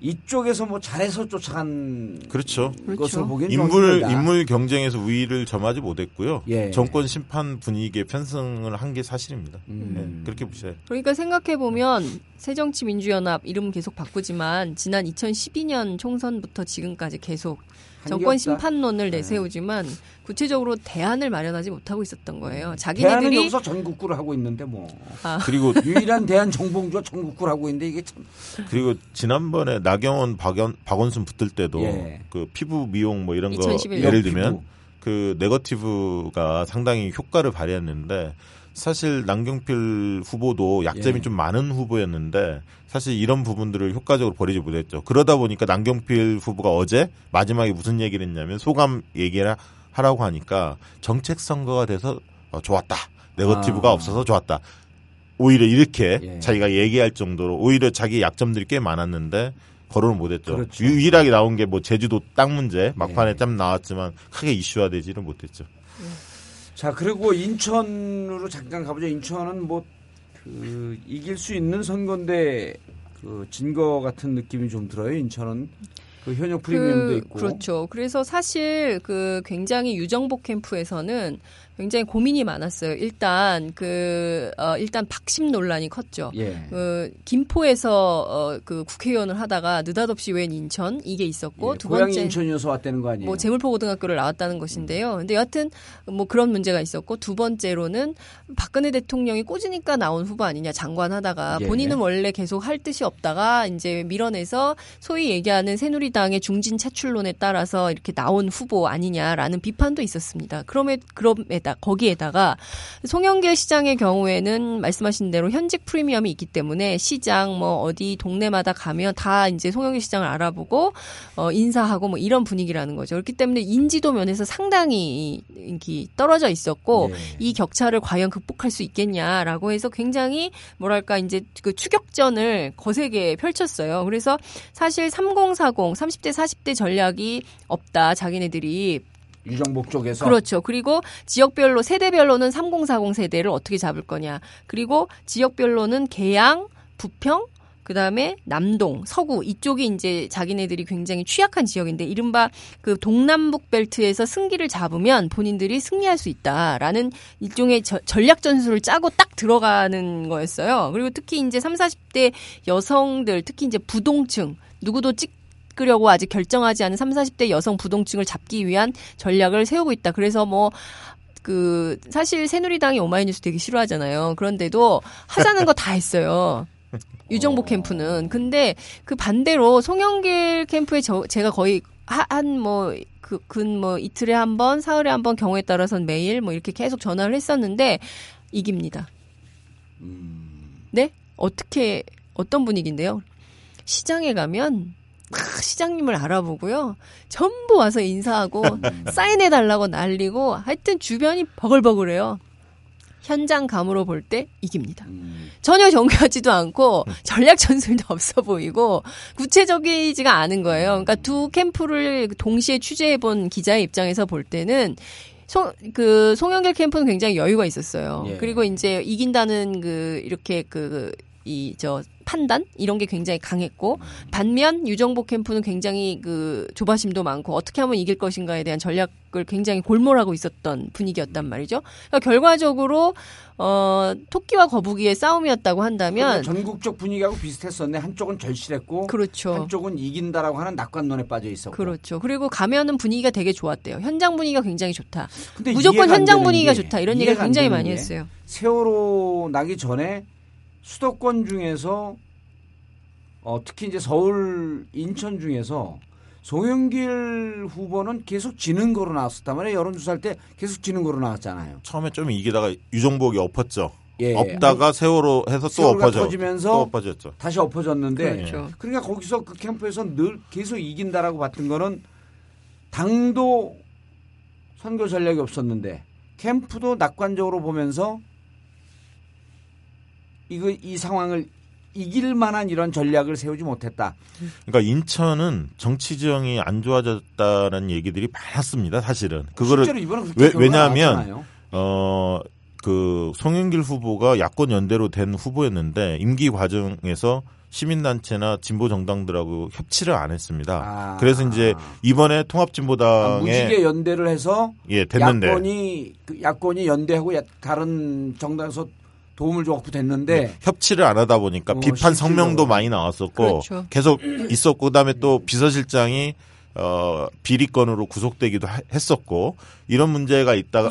이쪽에서 뭐 잘해서 쫓아간 그렇죠. 것을 보기엔 인물 경쟁에서 우위를 점하지 못했고요. 예. 정권 심판 분위기에 편승을 한 게 사실입니다. 네, 그렇게 보셔야 돼요. 그러니까 생각해보면 새정치민주연합 이름 계속 바꾸지만 지난 2012년 총선부터 지금까지 계속 정권 심판론을 내세우지만 구체적으로 대안을 마련하지 못하고 있었던 거예요. 자기네들이 대안은 여기서 전국구를 하고 있는데 뭐. 그리고 유일한 대안 정봉주가 전국구를 하고 있는데 이게 참. 그리고 지난번에 나경원 박원순 붙을 때도 예. 그 피부 미용 뭐 이런 2011년. 거 예를 들면 피부. 그 네거티브가 상당히 효과를 발휘했는데 사실 남경필 후보도 약점이 좀 많은 후보였는데 사실 이런 부분들을 효과적으로 버리지 못했죠. 그러다 보니까 남경필 후보가 어제 마지막에 무슨 얘기를 했냐면 소감 얘기를 하라고 하니까 정책 선거가 돼서 좋았다. 네거티브가 없어서 좋았다. 오히려 이렇게 자기가 얘기할 정도로 오히려 자기 약점들이 꽤 많았는데 거론을 못했죠. 그렇죠. 유일하게 나온 게 뭐 제주도 땅 문제 막판에 짬 나왔지만 크게 이슈화되지는 못했죠. 자, 그리고 인천으로 잠깐 가보죠. 인천은 뭐 그 이길 수 있는 선거인데 그 진 거 같은 느낌이 좀 들어요. 인천은 그 현역 프리미엄도 있고. 그렇죠. 그래서 사실 그 굉장히 유정복 캠프에서는 굉장히 고민이 많았어요. 일단 일단 박심 논란이 컸죠. 예. 김포에서 그 국회의원을 하다가 느닷없이 웬 인천 이게 있었고, 예, 두 번째 고향이 인천이어서 왔다는 거 아니에요? 뭐 재물포고등학교를 나왔다는 것인데요. 근데 여튼 뭐 그런 문제가 있었고, 두 번째로는 박근혜 대통령이 꽂으니까 나온 후보 아니냐, 장관하다가. 예. 본인은 원래 계속 할 뜻이 없다가 이제 밀어내서 소위 얘기하는 새누리당의 중진 차출론에 따라서 이렇게 나온 후보 아니냐라는 비판도 있었습니다. 거기에다가 송영길 시장의 경우에는 말씀하신 대로 현직 프리미엄이 있기 때문에 시장 뭐 어디 동네마다 가면 다 이제 송영길 시장을 알아보고 인사하고 뭐 이런 분위기라는 거죠. 그렇기 때문에 인지도 면에서 상당히 인기 떨어져 있었고, 예. 이 격차를 과연 극복할 수 있겠냐라고 해서 굉장히 뭐랄까 이제 그 추격전을 거세게 펼쳤어요. 그래서 사실 3040 30대 40대 전략이 없다, 자기네들이. 유정복 쪽에서. 그렇죠. 그리고 지역별로 세대별로는 3040 세대를 어떻게 잡을 거냐. 그리고 지역별로는 계양, 부평, 그다음에 남동, 서구 이쪽이 이제 자기네들이 굉장히 취약한 지역인데 이른바 그 동남북 벨트에서 승기를 잡으면 본인들이 승리할 수 있다라는 일종의 전략 전술을 짜고 딱 들어가는 거였어요. 그리고 특히 이제 30, 40대 여성들, 특히 이제 부동층 누구도 그려고 아직 결정하지 않은 30, 40대 여성 부동층을 잡기 위한 전략을 세우고 있다. 그래서 사실 새누리당이 오마이뉴스 되게 싫어하잖아요. 그런데도 하자는 거 다 했어요. 유정복 캠프는. 근데 그 반대로 송영길 캠프에 제가 거의 이틀에 한 번, 사흘에 한 번, 경우에 따라서는 매일 뭐 이렇게 계속 전화를 했었는데 이깁니다. 네? 어떻게, 어떤 분위기인데요? 시장에 가면 시장님을 알아보고요. 전부 와서 인사하고 사인해달라고 난리고 하여튼 주변이 버글버글해요. 현장감으로 볼 때 이깁니다. 전혀 정교하지도 않고 전략 전술도 없어 보이고 구체적이지가 않은 거예요. 그러니까 두 캠프를 동시에 취재해본 기자의 입장에서 볼 때는 송영길 캠프는 굉장히 여유가 있었어요. 예. 그리고 이제 이긴다는 판단? 이런 게 굉장히 강했고, 반면 유정복 캠프는 굉장히 조바심도 많고, 어떻게 하면 이길 것인가에 대한 전략을 굉장히 골몰하고 있었던 분위기였단 말이죠. 그러니까 결과적으로, 토끼와 거북이의 싸움이었다고 한다면. 전국적 분위기하고 비슷했었네. 한쪽은 절실했고. 그렇죠. 한쪽은 이긴다라고 하는 낙관론에 빠져 있었고. 그렇죠. 그리고 가면은 분위기가 되게 좋았대요. 현장 분위기가 굉장히 좋다. 근데 무조건 현장 분위기가 좋다. 이런 얘기를 굉장히 많이 했어요. 세월호 나기 전에 수도권 중에서 특히 이제 서울, 인천 중에서 송영길 후보는 계속 지는 거로 나왔었단 말이에요. 여론조사할 때 계속 지는 거로 나왔잖아요. 처음에 좀 이기다가 유정복이 엎었죠. 예. 엎다가 세월호 해서 또 엎어졌죠. 다시 엎어졌는데. 그렇죠. 그러니까 거기서 그 캠프에서 늘 계속 이긴다라고 봤던 거는 당도 선거 전략이 없었는데 캠프도 낙관적으로 보면서 이 상황을 이길 만한 이런 전략을 세우지 못했다. 그러니까 인천은 정치 지형이 안 좋아졌다는 얘기들이 많았습니다. 사실은 그거를 왜냐하면 그 송영길 후보가 야권 연대로 된 후보였는데 임기 과정에서 시민단체나 진보 정당들하고 협치를 안 했습니다. 그래서 이제 이번에 통합진보당에 무지개 연대를 해서 됐는데 야권이 연대하고 다른 정당에서 도움을 줘갖고 됐는데 협치를 안 하다 보니까 비판 성명도 많이 나왔었고. 그렇죠. 계속 있었고 그다음에 또 비서실장이 비리건으로 구속되기도 했었고 이런 문제가 있다가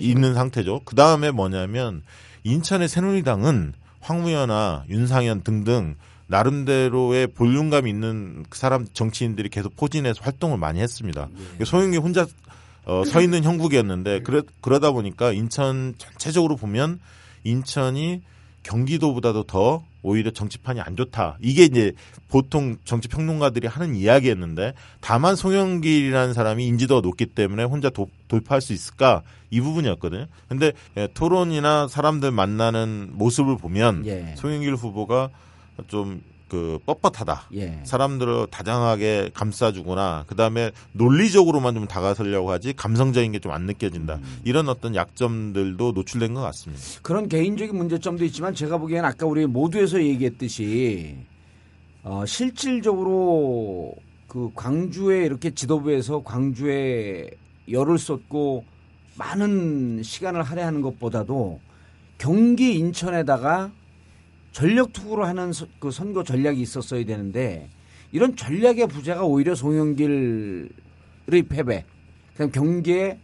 있는 상태죠. 그다음에 뭐냐면 인천의 새누리당은 황무현이나 윤상현 등등 나름대로의 볼륨감 있는 사람 정치인들이 계속 포진해서 활동을 많이 했습니다. 예. 소영이 혼자 서 있는 형국이었는데 그러다 보니까 인천 전체적으로 보면 인천이 경기도보다도 더 오히려 정치판이 안 좋다. 이게 이제 보통 정치 평론가들이 하는 이야기였는데 다만 송영길이라는 사람이 인지도가 높기 때문에 혼자 돌파할 수 있을까 이 부분이었거든요. 근데 토론이나 사람들 만나는 모습을 보면 송영길 후보가 좀 뻣뻣하다. 예. 사람들을 다정하게 감싸주거나 그다음에 논리적으로만 좀 다가서려고 하지 감성적인 게 좀 안 느껴진다. 이런 어떤 약점들도 노출된 것 같습니다. 그런 개인적인 문제점도 있지만 제가 보기에는 아까 우리 모두에서 얘기했듯이 실질적으로 그 광주에 이렇게 지도부에서 광주에 열을 쏟고 많은 시간을 할애하는 것보다도 경기 인천에다가 전력 투구로 하는 그 선거 전략이 있었어야 되는데 이런 전략의 부재가 오히려 송영길의 패배, 그냥 경기의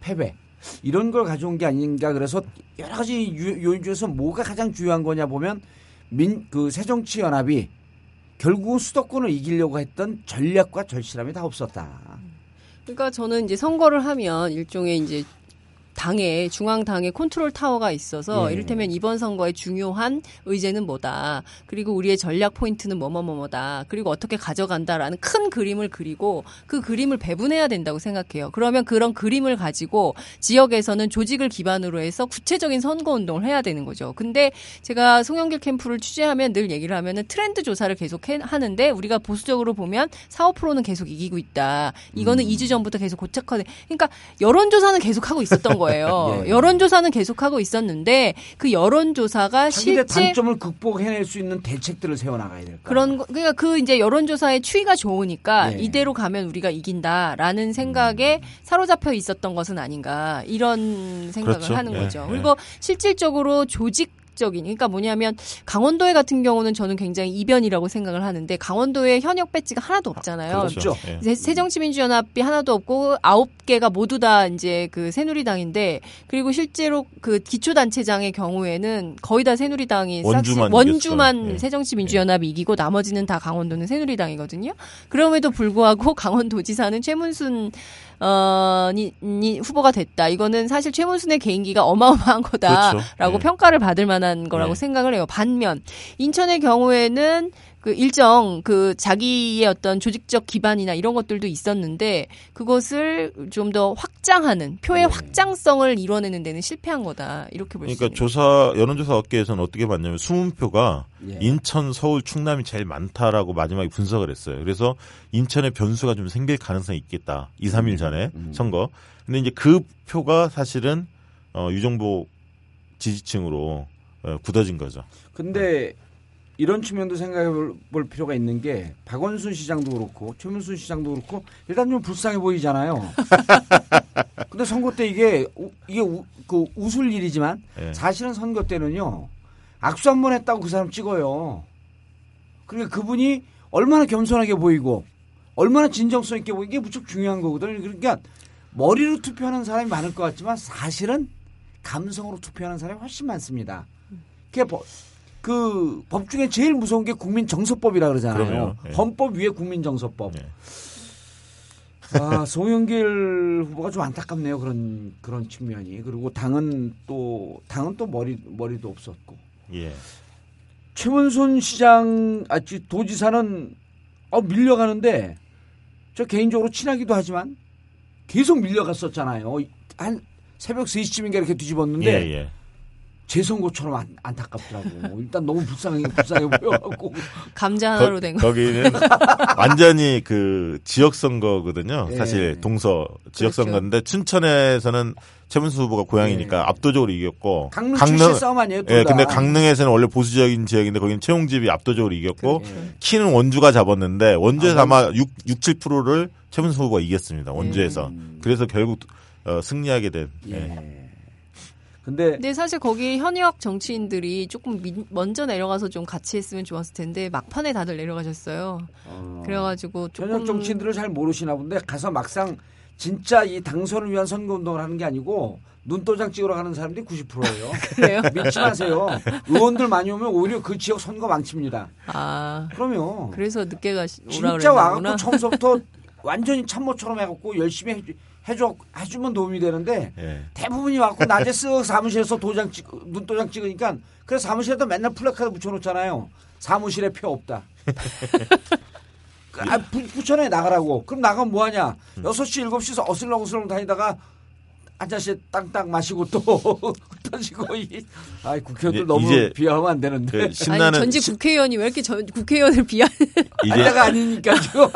패배 이런 걸 가져온 게 아닌가. 그래서 여러 가지 요인 중에서 뭐가 가장 중요한 거냐 보면 그 새정치연합이 결국 수도권을 이기려고 했던 전략과 절실함이 다 없었다. 그러니까 저는 이제 선거를 하면 일종의 이제 당의 중앙당의 컨트롤 타워가 있어서 이를테면 이번 선거의 중요한 의제는 뭐다. 그리고 우리의 전략 포인트는 뭐뭐뭐뭐다. 그리고 어떻게 가져간다라는 큰 그림을 그리고 그 그림을 배분해야 된다고 생각해요. 그러면 그런 그림을 가지고 지역에서는 조직을 기반으로 해서 구체적인 선거 운동을 해야 되는 거죠. 근데 제가 송영길 캠프를 취재하면 늘 얘기를 하면은 트렌드 조사를 계속 하는데 우리가 보수적으로 보면 4, 5%는 계속 이기고 있다. 이거는 2주 전부터 계속 고착화돼. 그러니까 여론조사는 계속 하고 있었던 거예요. 예. 여론조사는 계속하고 있었는데 그 여론조사가 실제 단점을 극복해낼 수 있는 대책들을 세워나가야 될까. 그런 그러니까 그 이제 여론조사의 추이가 좋으니까 예. 이대로 가면 우리가 이긴다라는 생각에 사로잡혀 있었던 것은 아닌가 이런 생각을 그렇죠. 하는 예. 거죠. 그리고 예. 실질적으로 조직적인 그러니까 뭐냐면 강원도의 같은 경우는 저는 굉장히 이변이라고 생각을 하는데 강원도에 현역 배지가 하나도 없잖아요. 그렇죠. 예. 새정치민주연합이 하나도 없고 9개가 모두 다 이제 그 새누리당인데 그리고 실제로 그 기초단체장의 경우에는 거의 다 새누리당이 원주만 예. 새정치민주연합이 이기고 나머지는 다 강원도는 새누리당이거든요. 그럼에도 불구하고 강원도지사는 최문순 니 후보가 됐다. 이거는 사실 최문순의 개인기가 어마어마한 거다라고 그렇죠. 예. 평가를 받을 만한 거라고 예. 생각을 해요. 반면 인천의 경우에는 그 일정 그 자기의 어떤 조직적 기반이나 이런 것들도 있었는데 그것을 좀 더 확장하는 표의 네. 확장성을 이뤄내는 데는 실패한 거다 이렇게 볼 수 있습니다. 그러니까 조사 여론조사 업계에서는 어떻게 봤냐면 수문표가 예. 인천, 서울, 충남이 제일 많다라고 마지막에 분석을 했어요. 그래서 인천의 변수가 좀 생길 가능성이 있겠다. 2, 3일 전에 선거. 근데 이제 그 표가 사실은 유정복 지지층으로 굳어진 거죠. 근데 이런 측면도 생각해 볼 필요가 있는 게 박원순 시장도 그렇고 최문순 시장도 그렇고 일단 좀 불쌍해 보이잖아요. 근데 선거 때 이게 웃을 일이지만 네. 사실은 선거 때는요. 악수 한 번 했다고 그 사람 찍어요. 그러니까 그분이 얼마나 겸손하게 보이고 얼마나 진정성 있게 보이는 게 무척 중요한 거거든요. 그러니까 머리로 투표하는 사람이 많을 것 같지만 사실은 감성으로 투표하는 사람이 훨씬 많습니다. 그게 그 법 중에 제일 무서운 게 국민정서법이라 그러잖아요. 예. 헌법 위에 국민정서법. 예. 아, 송영길 후보가 좀 안타깝네요. 그런 측면이. 그리고 당은 또 머리도 없었고. 예. 최문순 시장 도지사는 밀려가는데 저 개인적으로 친하기도 하지만 계속 밀려갔었잖아요. 한 새벽 3시쯤인가 이렇게 뒤집었는데. 예, 예. 제 선거처럼 안타깝더라고. 일단 너무 불쌍해 보여갖고. 감자 하나로 된 거. 거기는 완전히 그 지역 선거거든요. 예. 사실 동서 지역 그렇죠. 선거인데 춘천에서는 최문순 후보가 고향이니까 예. 압도적으로 이겼고. 강릉 출신 싸움 아니에요? 예, 근데 강릉에서는 원래 보수적인 지역인데 거기는 최홍집이 압도적으로 이겼고 그렇죠. 키는 원주가 잡았는데 원주에서 아마 6, 7%를 최문순 후보가 이겼습니다. 원주에서. 그래서 결국 승리하게 된. 예. 예. 근데 사실 거기 현역 정치인들이 조금 먼저 내려가서 좀 같이 했으면 좋았을 텐데 막판에 다들 내려가셨어요. 그래가지고 조금 현역 정치인들을 잘 모르시나 본데 가서 막상 진짜 이 당선을 위한 선거운동을 하는 게 아니고 눈도장 찍으러 가는 사람들이 90%예요. 그래요? 믿지 마세요. 의원들 많이 오면 오히려 그 지역 선거 망칩니다. 아, 그럼요. 그래서 늦게 가시오라 그랬구나. 진짜 와갖고 처음부터 완전히 참모처럼 해갖고 열심히 해주면 도움이 되는데 예. 대부분이 왔고 낮에 쓱 사무실에서 눈도장 찍으니까 그래서 사무실에다 맨날 플래카드 붙여놓잖아요. 사무실에 표 없다. 붙여놔 나가라고. 그럼 나가면 뭐하냐. 6시 7시에서 어슬렁어슬렁 다니다가 한 잔씩 땅땅 마시고 또 던지고 아이 국회의원들 너무 비하하면 안 되는데. 그 신나는 전직 국회의원이 왜 이렇게 국회의원을 비하하는 아니다가 아니니까 지금.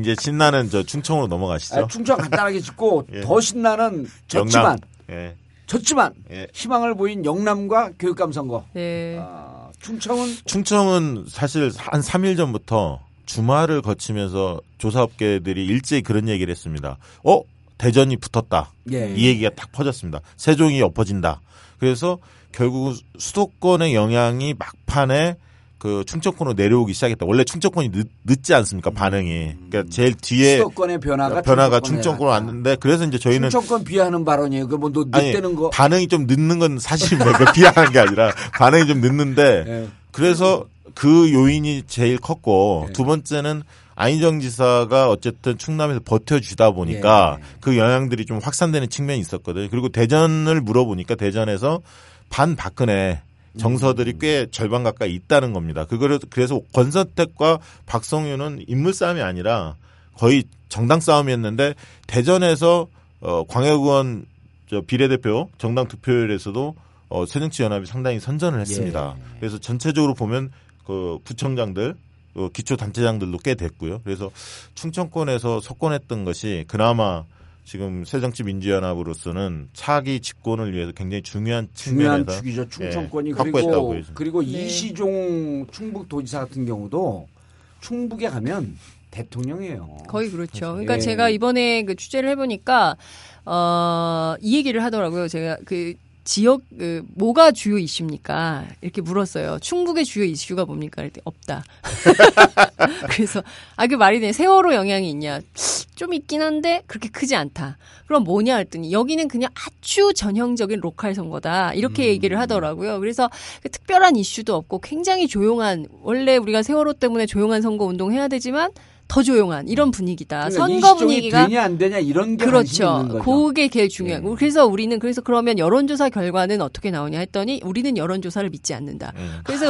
이제 신나는 저 충청으로 넘어가시죠. 아, 충청 간단하게 짚고 예. 더 신나는 졌지만 예. 희망을 보인 영남과 교육감 선거. 예. 아, 충청은 사실 한 3일 전부터 주말을 거치면서 조사업계들이 일제히 그런 얘기를 했습니다. 대전이 붙었다. 예. 이 얘기가 딱 퍼졌습니다. 세종이 엎어진다. 그래서 결국 수도권의 영향이 막판에 그 충청권으로 내려오기 시작했다. 원래 충청권이 늦지 않습니까? 반응이. 그러니까 제일 뒤에 수도권의 변화가 충청권으로 왔는데, 그래서 이제 저희는 충청권 비하하는 발언이에요. 그 뭐 늦대는 거 반응이 좀 늦는 건 사실입니다. 그러니까 비하하는 게 아니라 반응이 좀 늦는데 네. 그래서 그 요인이 제일 컸고 네. 두 번째는 안희정 지사가 어쨌든 충남에서 버텨주다 보니까 네. 그 영향들이 좀 확산되는 측면이 있었거든요. 그리고 대전을 물어보니까 대전에서 반박근혜 정서들이 꽤 절반 가까이 있다는 겁니다. 그래서 권선택과 박성윤은 인물 싸움이 아니라 거의 정당 싸움이었는데, 대전에서 광역의원 비례대표 정당 투표율에서도 새정치연합이 상당히 선전을 했습니다. 예. 그래서 전체적으로 보면 그 부청장들, 기초단체장들도 꽤 됐고요. 그래서 충청권에서 석권했던 것이 그나마 지금 새정치민주연합으로서는 차기 집권을 위해서 굉장히 중요한 축이죠. 충청권이. 예, 그리고 네. 이시종 충북도지사 같은 경우도 충북에 가면 대통령이에요. 거의 그렇죠. 그러니까 예. 제가 이번에 그 취재를 해보니까 이 얘기를 하더라고요. 제가 그 지역 뭐가 주요 이슈입니까? 이렇게 물었어요. 충북의 주요 이슈가 뭡니까? 이랬더니 없다. 그래서 그 말이네. 세월호 영향이 있냐? 좀 있긴 한데 그렇게 크지 않다. 그럼 뭐냐 했더니 여기는 그냥 아주 전형적인 로컬 선거다. 이렇게 얘기를 하더라고요. 그래서 특별한 이슈도 없고 굉장히 조용한, 원래 우리가 세월호 때문에 조용한 선거 운동 해야 되지만 더 조용한 이런 분위기다. 그러니까 선거 분위기가 되냐 안 되냐 이런 게 그렇죠. 그게 제일 중요하고 네. 그래서 우리는 그래서 그러면 여론조사 결과는 어떻게 나오냐 했더니 우리는 여론조사를 믿지 않는다. 그래서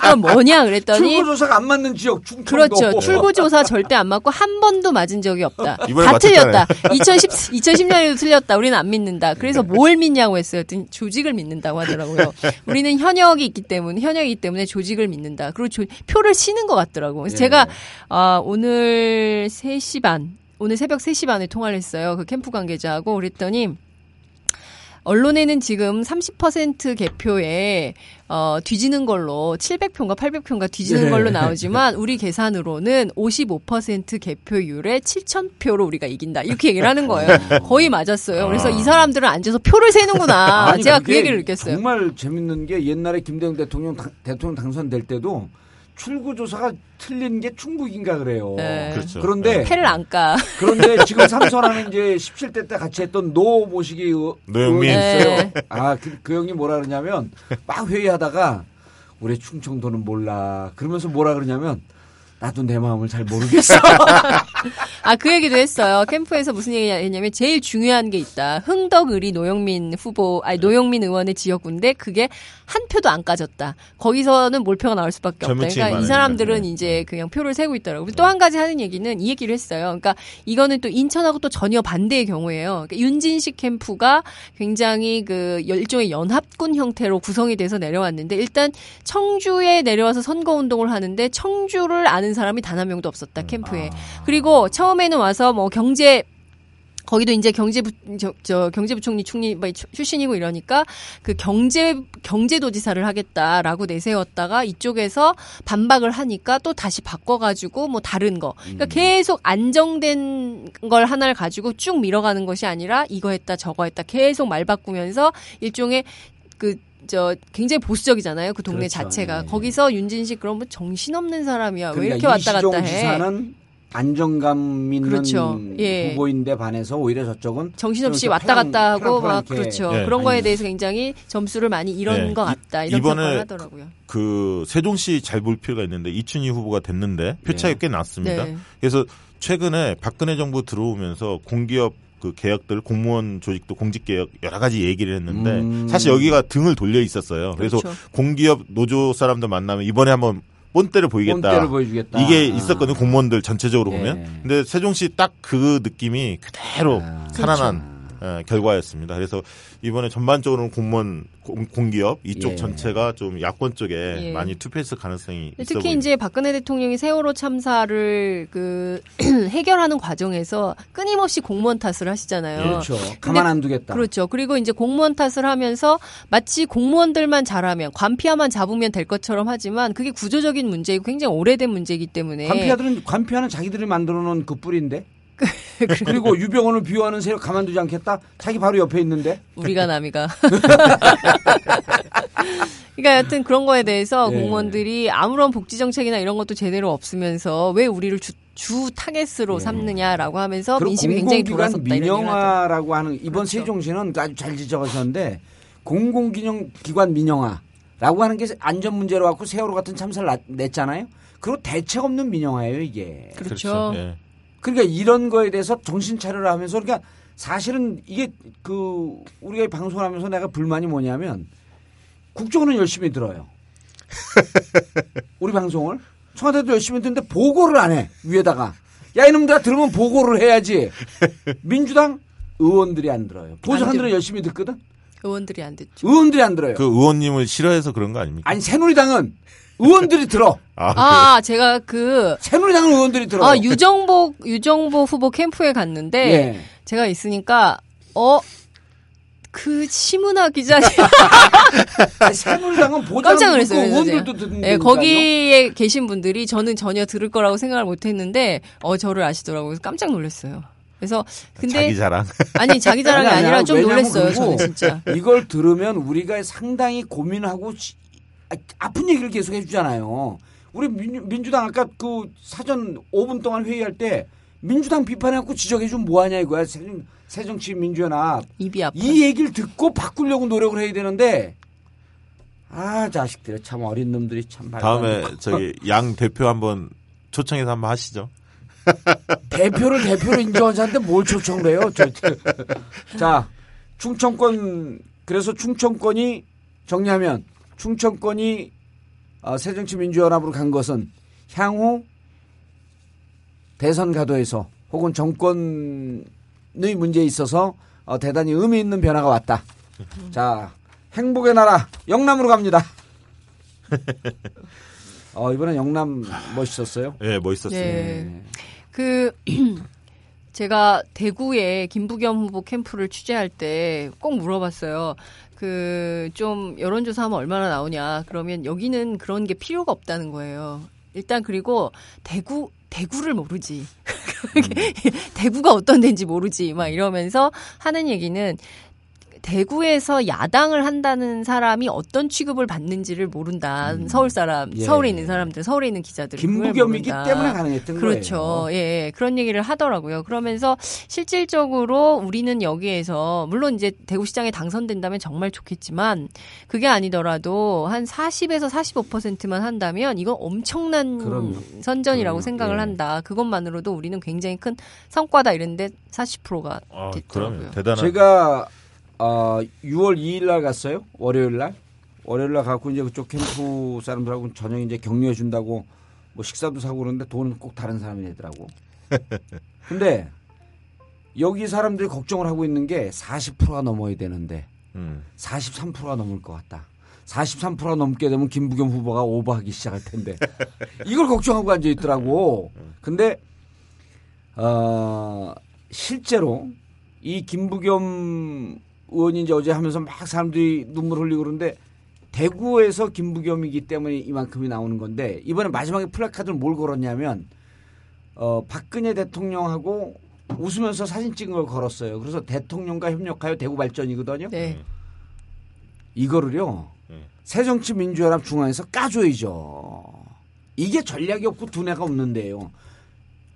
그럼 뭐냐 그랬더니 출구조사가 안 맞는 지역 충청도. 그렇죠. 출구조사 절대 안 맞고 한 번도 맞은 적이 없다. 다 틀렸다. 2010년에도 틀렸다. 우리는 안 믿는다. 그래서 뭘 믿냐고 했어요. 조직을 믿는다고 하더라고요. 우리는 현역이기 때문에 조직을 믿는다. 그리고 표를 치는 것 같더라고요. 그래서 네. 제가 오늘 새벽 3시 반에 통화를 했어요. 그 캠프 관계자하고. 그랬더니 언론에는 지금 30% 개표에 뒤지는 걸로 700표인가 800표인가 뒤지는 걸로 나오지만 우리 계산으로는 55% 개표율에 7,000표로 우리가 이긴다. 이렇게 얘기를 하는 거예요. 거의 맞았어요. 그래서 이 사람들은 앉아서 표를 세는구나. 아니, 제가 그 얘기를 느꼈어요. 정말 재밌는 게 옛날에 김대중 대통령 당선될 때도 출구조사가 틀린 게 충북인가 그래요. 네. 그렇죠. 그런데. 패를 안 까. 그런데 지금 삼선하는 이제 17대 때 같이 했던 노 모시기 의원이 있어요. 그 형이 뭐라 그러냐면 막 회의하다가 우리 충청도는 몰라. 그러면서 뭐라 그러냐면 나도 내 마음을 잘 모르겠어. 그 얘기도 했어요. 캠프에서 무슨 얘기했냐면 제일 중요한 게 있다. 흥덕을이 노영민 의원의 지역구인데 그게 한 표도 안 까졌다. 거기서는 몰표가 나올 수밖에 없다. 그러니까 이 사람들은 네. 이제 그냥 표를 세고 있더라고요. 또 한 가지 하는 얘기는 이 얘기를 했어요. 그러니까 이거는 또 인천하고 또 전혀 반대의 경우예요. 그러니까 윤진식 캠프가 굉장히 그 일종의 연합군 형태로 구성이 돼서 내려왔는데, 일단 청주에 내려와서 선거운동을 하는데 청주를 아는 사람이 단 한 명도 없었다. 캠프에. 그리고 처음에는 와서 뭐 경제, 거기도 이제 경제부총리 출신이고 이러니까 그 경제도지사를 하겠다라고 내세웠다가 이쪽에서 반박을 하니까 또 다시 바꿔가지고 뭐 다른 거. 그러니까 계속 안정된 걸 하나를 가지고 쭉 밀어가는 것이 아니라 이거 했다 저거 했다 계속 말 바꾸면서 일종의 굉장히 보수적이잖아요. 그 동네 그렇죠. 자체가. 네. 거기서 윤진식 그럼 뭐 정신없는 사람이야. 그러니까 왜 이렇게 왔다 갔다 해. 안정감 있는 그렇죠. 예. 후보인데 반해서 오히려 저쪽은 정신없이 왔다 갔다 하고 막 그렇죠. 예. 그런 거에 대해서 굉장히 점수를 많이 잃은 것 같다. 이런 평가를 하더라고요. 그 세종시 잘 볼 필요가 있는데 이춘희 후보가 됐는데 표 차이가 꽤 났습니다. 네. 그래서 최근에 박근혜 정부 들어오면서 공기업 그 개혁들, 공무원 조직도 공직개혁 여러 가지 얘기를 했는데 사실 여기가 등을 돌려 있었어요. 그래서 그렇죠. 공기업 노조 사람들 만나면 이번에 한번 본때를 보이겠다. 본때를 보여주겠다. 이게 있었거든요. 공무원들 전체적으로 보면. 근데 세종시 딱 그 느낌이 그대로 살아난. 그렇죠. 결과였습니다. 그래서 이번에 전반적으로는 공무원 공기업 이쪽 예. 전체가 좀 야권 쪽에 예. 많이 투표했을 가능성이 있어 보입니다. 특히 이제 박근혜 대통령이 세월호 참사를 해결하는 과정에서 끊임없이 공무원 탓을 하시잖아요. 그렇죠. 가만 안 두겠다. 그렇죠. 그리고 이제 공무원 탓을 하면서 마치 공무원들만 잘하면 관피아만 잡으면 될 것처럼 하지만 그게 구조적인 문제이고 굉장히 오래된 문제이기 때문에 관피아는 자기들이 만들어 놓은 그 뿌리인데. 그리고 유병원을 비호하는 세력 가만두지 않겠다? 자기 바로 옆에 있는데? 우리가 남이가. 그러니까 여튼 그런 거에 대해서 네. 공무원들이 아무런 복지정책이나 이런 것도 제대로 없으면서 왜 우리를 주 타겟으로 삼느냐라고 하면서 민심이 굉장히 돌아섰다. 민영화라고 하는 이번 그렇죠. 세종시는 아주 잘 지적하셨는데 공공기관 민영화라고 하는 게 안전 문제로 갖고 세월호 같은 참사를 냈잖아요. 그리고 대책 없는 민영화예요 이게. 그렇죠. 네. 그러니까 이런 거에 대해서 정신 차려라 하면서 그러니까 사실은 이게 우리가 방송하면서 내가 불만이 뭐냐면 국정원은 열심히 들어요. 우리 방송을. 청와대도 열심히 듣는데 보고를 안 해. 위에다가. 야 이놈들아 들으면 보고를 해야지. 민주당 의원들이 안 들어요. 보좌관들은 열심히 듣거든. 의원들이 안 듣죠. 의원들이 안 들어요. 그 의원님을 싫어해서 그런 거 아닙니까? 아니 새누리당은. 의원들이 들어. 제가 새누리당 의원들이 들어. 유정복 후보 캠프에 갔는데 예. 제가 있으니까 그 시문화 기자님. 새누리당은 깜짝 놀랐어요. 의원들도 듣는. 예, 거기에 계신 분들이 저는 전혀 들을 거라고 생각을 못 했는데 저를 아시더라고요. 그래서 깜짝 놀랐어요. 그래서 근데 자기 자랑. 아니 자기 자랑이 아니라 좀 놀랐어요. 저는 진짜. 이걸 들으면 우리가 상당히 고민하고 아픈 얘기를 계속 해주잖아요. 우리 민주당 아까 그 사전 5분 동안 회의할 때 민주당 비판해갖고 지적해주면 뭐하냐 이거야. 새정치민주연합. 입이 아파. 이 얘기를 듣고 바꾸려고 노력을 해야 되는데 자식들 참 어린 놈들이 참. 다음에 저기 양 대표 한번 초청해서 한번 하시죠. 대표를 대표로 인정하지 않는데 뭘 초청을 해요. 자 충청권 그래서 충청권이 정리하면 충청권이 새정치민주연합으로 간 것은 향후 대선 가도에서 혹은 정권의 문제에 있어서 대단히 의미 있는 변화가 왔다. 자, 행복의 나라 영남으로 갑니다. 이번엔 영남 멋있었어요? 네, 멋있었어요. 네. 제가 대구에 김부겸 후보 캠프를 취재할 때 꼭 물어봤어요. 좀 여론조사하면 얼마나 나오냐. 그러면 여기는 그런 게 필요가 없다는 거예요. 일단 그리고 대구를 모르지. 대구가 어떤 데인지 모르지. 막 이러면서 하는 얘기는 대구에서 야당을 한다는 사람이 어떤 취급을 받는지를 모른다. 서울에 있는 사람들, 서울에 있는 기자들. 김부겸이기 때문에 가능했던 그렇죠. 거예요. 그렇죠. 예, 그런 얘기를 하더라고요. 그러면서 실질적으로 우리는 여기에서 물론 이제 대구시장에 당선된다면 정말 좋겠지만 그게 아니더라도 한 40에서 45%만 한다면 이건 엄청난 선전이라고 생각을 한다. 그것만으로도 우리는 굉장히 큰 성과다 이랬는데 40%가 됐더라고요. 대단한. 제가 6월 2일날 갔어요. 월요일날 가고 이제 그쪽 캠프 사람들하고 저녁 이제 격려해 준다고 뭐 식사도 사고 그러는데 돈은 꼭 다른 사람이 내더라고. 근데 여기 사람들이 걱정을 하고 있는 게 40%가 넘어야 되는데 43%가 넘을 것 같다. 43%가 넘게 되면 김부겸 후보가 오버하기 시작할 텐데 이걸 걱정하고 앉아 있더라고. 근데 실제로 이 김부겸 의원이 이제 어제 하면서 막 사람들이 눈물 흘리고 그러는데 대구에서 김부겸이기 때문에 이만큼이 나오는 건데 이번에 마지막에 플래카드를 뭘 걸었냐면 박근혜 대통령하고 웃으면서 사진 찍은 걸 걸었어요. 그래서 대통령과 협력하여 대구 발전이거든요. 네. 이거를요. 새정치민주연합 중앙에서 까줘야죠. 이게 전략이 없고 두뇌가 없는데요.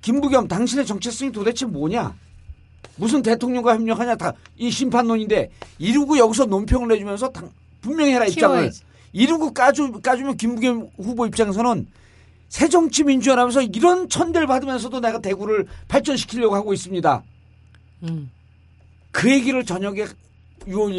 김부겸 당신의 정체성이 도대체 뭐냐? 무슨 대통령과 협력하냐 다 이 심판론인데 이러고 여기서 논평을 내주면서 분명히 해라 입장을 키워야지. 이러고 까주면 김부겸 후보 입장에서는 새정치민주연합에서 이런 천대를 받으면서도 내가 대구를 발전시키려고 하고 있습니다. 그 얘기를 저녁에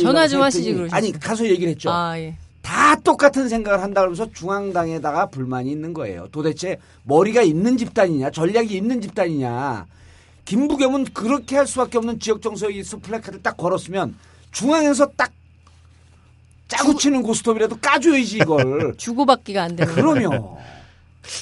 전화 좀 하시지 그러시죠. 아니 가서 얘기를 했죠. 예. 다 똑같은 생각을 한다 그러면서 중앙당에다가 불만이 있는 거예요. 도대체 머리가 있는 집단이냐 전략이 있는 집단이냐. 김부겸은 그렇게 할 수밖에 없는 지역 정서에서 플래카드를 딱 걸었으면 중앙에서 딱 짜고 치는 고스톱이라도 까줘야지 이걸. 주고받기가 안 되는. 그럼요.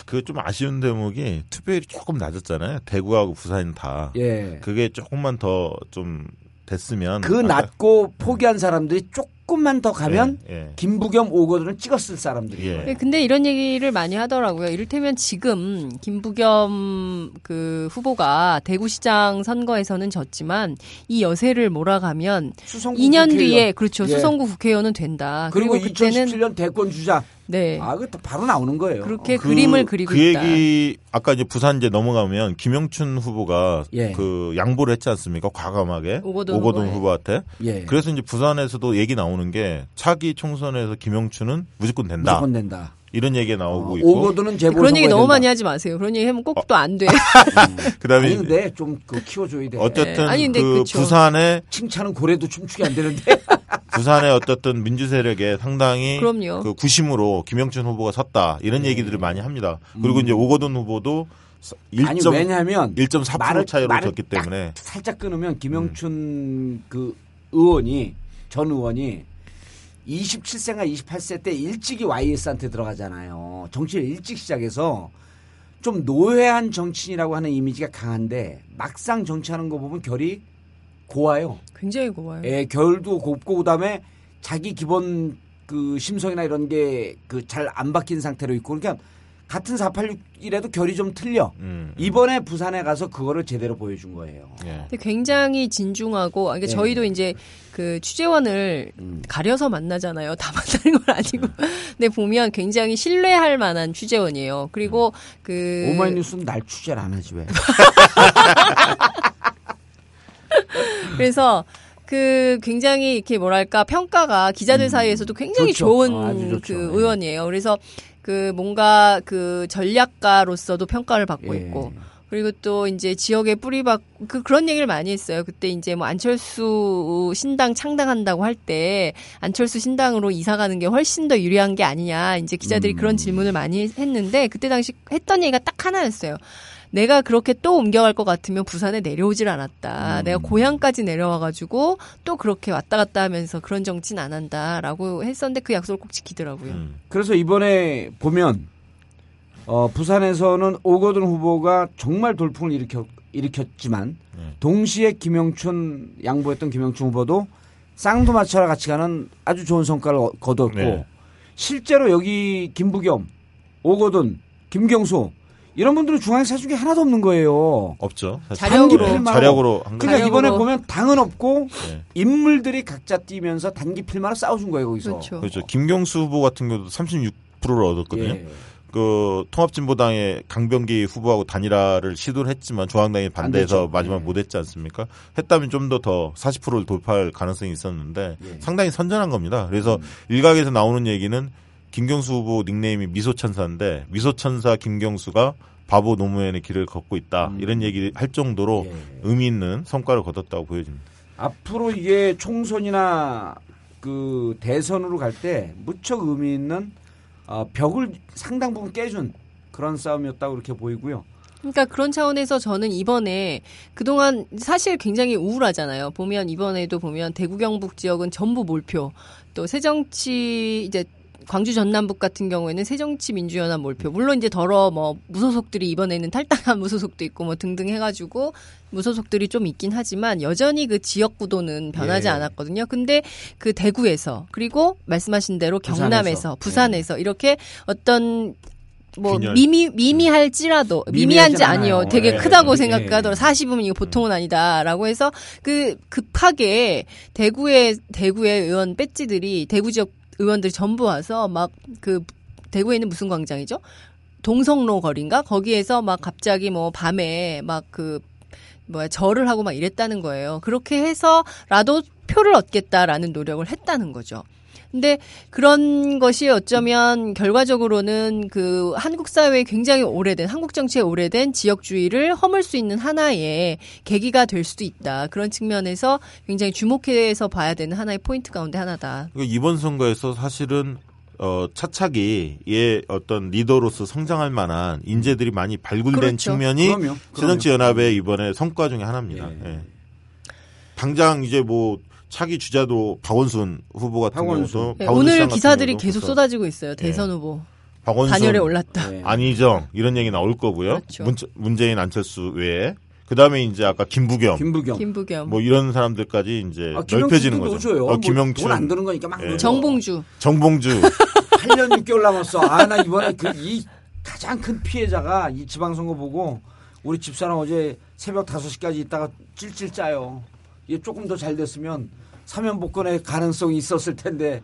그 좀 아쉬운 대목이 투표율이 조금 낮았잖아요. 대구하고 부산 다. 예. 그게 조금만 더 좀 됐으면. 그 낮고 포기한 사람들이 조금만 더 가면 예. 예. 김부겸 오거돈을 찍었을 사람들이에요. 예. 근데 이런 얘기를 많이 하더라고요. 이를테면 지금 김부겸 그 후보가 대구시장 선거에서는 졌지만 이 여세를 몰아가면 2년 국회의원. 뒤에 그렇죠. 예. 수성구 국회의원은 된다. 그리고 그때는 2017년 대권 주자. 네. 아, 그 바로 나오는 거예요. 그렇게 그림을 그리고 그 있다. 그 얘기 아까 이제 부산 이제 넘어가면 김영춘 후보가 예. 그 양보를 했지 않습니까? 과감하게 오거돈 후보한테. 예. 그래서 이제 부산에서도 얘기 나오는 게 차기 총선에서 김영춘은 무조건 된다. 무조건 된다. 이런 얘기 나오고 있고. 오거돈은 재보선 그런 얘기 너무 된다. 많이 하지 마세요. 그런 얘기 하면 꼭 또 안 돼. 그다음에 근데 좀 그 키워줘야 돼. 어쨌든 아니, 근데 그 그쵸. 부산에 칭찬은 고래도 춤추게 안 되는데. 부산의 어떻든 민주세력에 상당히 그럼요. 그 구심으로 김영춘 후보가 섰다 이런 얘기들을 많이 합니다. 그리고 이제 오거돈 후보도 1.4% 차이로 졌기 때문에 살짝 끊으면 김영춘 그 의원이 전 의원이 27세나 28세 때 일찍이 YS한테 들어가잖아요. 정치를 일찍 시작해서 좀 노회한 정치인이라고 하는 이미지가 강한데 막상 정치하는 거 보면 결이 고와요. 굉장히 고와요. 예, 결도 곱고 그다음에 자기 기본 그 심성이나 이런 게 그 잘 안 바뀐 상태로 있고 그러니까 같은 486이라도 결이 좀 틀려. 이번에 부산에 가서 그거를 제대로 보여준 거예요. 예. 근데 굉장히 진중하고 그러니까 예. 저희도 이제 그 취재원을 가려서 만나잖아요. 다 만나는 건 아니고. 근데 보면 굉장히 신뢰할 만한 취재원이에요. 그리고 그 오마이뉴스는 날 취재를 안 하지 왜. 그래서 그 굉장히 이렇게 뭐랄까 평가가 기자들 사이에서도 굉장히 좋죠. 좋은 그 의원이에요. 그래서 그 뭔가 그 전략가로서도 평가를 받고 예. 있고 그리고 또 이제 지역에 뿌리박 그런 얘기를 많이 했어요. 그때 이제 뭐 안철수 신당 창당한다고 할 때 안철수 신당으로 이사 가는 게 훨씬 더 유리한 게 아니냐. 이제 기자들이 그런 질문을 많이 했는데 그때 당시 했던 얘기가 딱 하나였어요. 내가 그렇게 또 옮겨갈 것 같으면 부산에 내려오질 않았다. 내가 고향까지 내려와가지고 또 그렇게 왔다 갔다 하면서 그런 정치는 안 한다라고 했었는데 그 약속을 꼭 지키더라고요. 그래서 이번에 보면 부산에서는 오거돈 후보가 정말 돌풍을 일으켰지만 동시에 김영춘 양보했던 김영춘 후보도 쌍두마차와 같이 가는 아주 좋은 성과를 거뒀고 네. 실제로 여기 김부겸, 오거돈, 김경수 이런 분들은 중앙에 사준 게 하나도 없는 거예요. 없죠. 자력으로 한 거예요. 그러니까 이번에 보면 당은 없고 네. 인물들이 각자 뛰면서 단기필마로 싸워준 거예요. 거기서. 그렇죠. 그렇죠. 김경수 후보 같은 경우도 36%를 얻었거든요. 예. 그 통합진보당의 강병기 후보하고 단일화를 시도를 했지만 중앙당이 반대해서 마지막 못했지 않습니까? 했다면 좀 더 40%를 돌파할 가능성이 있었는데 예. 상당히 선전한 겁니다. 그래서 일각에서 나오는 얘기는 김경수 후보 닉네임이 미소천사인데 미소천사 김경수가 바보 노무현의 길을 걷고 있다. 이런 얘기 할 정도로 예. 의미 있는 성과를 거뒀다고 보여집니다. 앞으로 이게 총선이나 그 대선으로 갈 때 무척 의미 있는 벽을 상당 부분 깨준 그런 싸움이었다고 이렇게 보이고요. 그러니까 그런 차원에서 저는 이번에 그동안 사실 굉장히 우울하잖아요. 보면 이번에도 보면 대구 경북 지역은 전부 몰표 또 새정치 이제 광주 전남북 같은 경우에는 새정치민주연합 몰표. 물론 이제 더러 뭐 무소속들이 이번에는 탈당한 무소속도 있고 뭐 등등 해가지고 무소속들이 좀 있긴 하지만 여전히 그 지역 구도는 변하지 예. 않았거든요. 근데 그 대구에서 그리고 말씀하신 대로 경남에서 부산에서 예. 이렇게 어떤 뭐 균열. 미미할지라도 미미한지 아니요. 되게 예, 크다고 예, 생각하더라도 40이면 이거 보통은 아니다라고 해서 그 급하게 대구의 의원 배지들이 대구 지역 의원들이 전부 와서 막 그 대구에 있는 무슨 광장이죠? 동성로 거리인가? 거기에서 막 갑자기 뭐 밤에 막 그 뭐야 절을 하고 막 이랬다는 거예요. 그렇게 해서라도 표를 얻겠다라는 노력을 했다는 거죠. 근데 그런 것이 어쩌면 결과적으로는 그 한국 사회에 굉장히 오래된 한국 정치에 오래된 지역주의를 허물 수 있는 하나의 계기가 될 수도 있다. 그런 측면에서 굉장히 주목해서 봐야 되는 하나의 포인트 가운데 하나다. 이번 선거에서 사실은 차차기 예 어떤 리더로서 성장할 만한 인재들이 많이 발굴된 그렇죠. 측면이 새정치연합의 이번에 성과 중에 하나입니다. 예. 예. 당장 이제 뭐 차기 주자도 박원순 후보 같은 경우도 네, 오늘 기사들이 계속 쏟아지고 있어요. 대선 예. 후보. 박원순 반열에 올랐다. 예. 안희정 이런 얘기 나올 거고요. 그렇죠. 문재인 안철수 외에 그다음에 이제 아까 김부겸 뭐 이런 사람들까지 이제 넓혀지는 거죠. 김영춘 돈 안 드는 거니까 막 예. 정봉주 8년 6개월 남았어. 아 나 이번에 이 가장 큰 피해자가 이 지방선거 보고 우리 집사람 어제 새벽 5시까지 있다가 찔찔 짜요. 이게 조금 더 잘 됐으면 사면복권의 가능성이 있었을 텐데.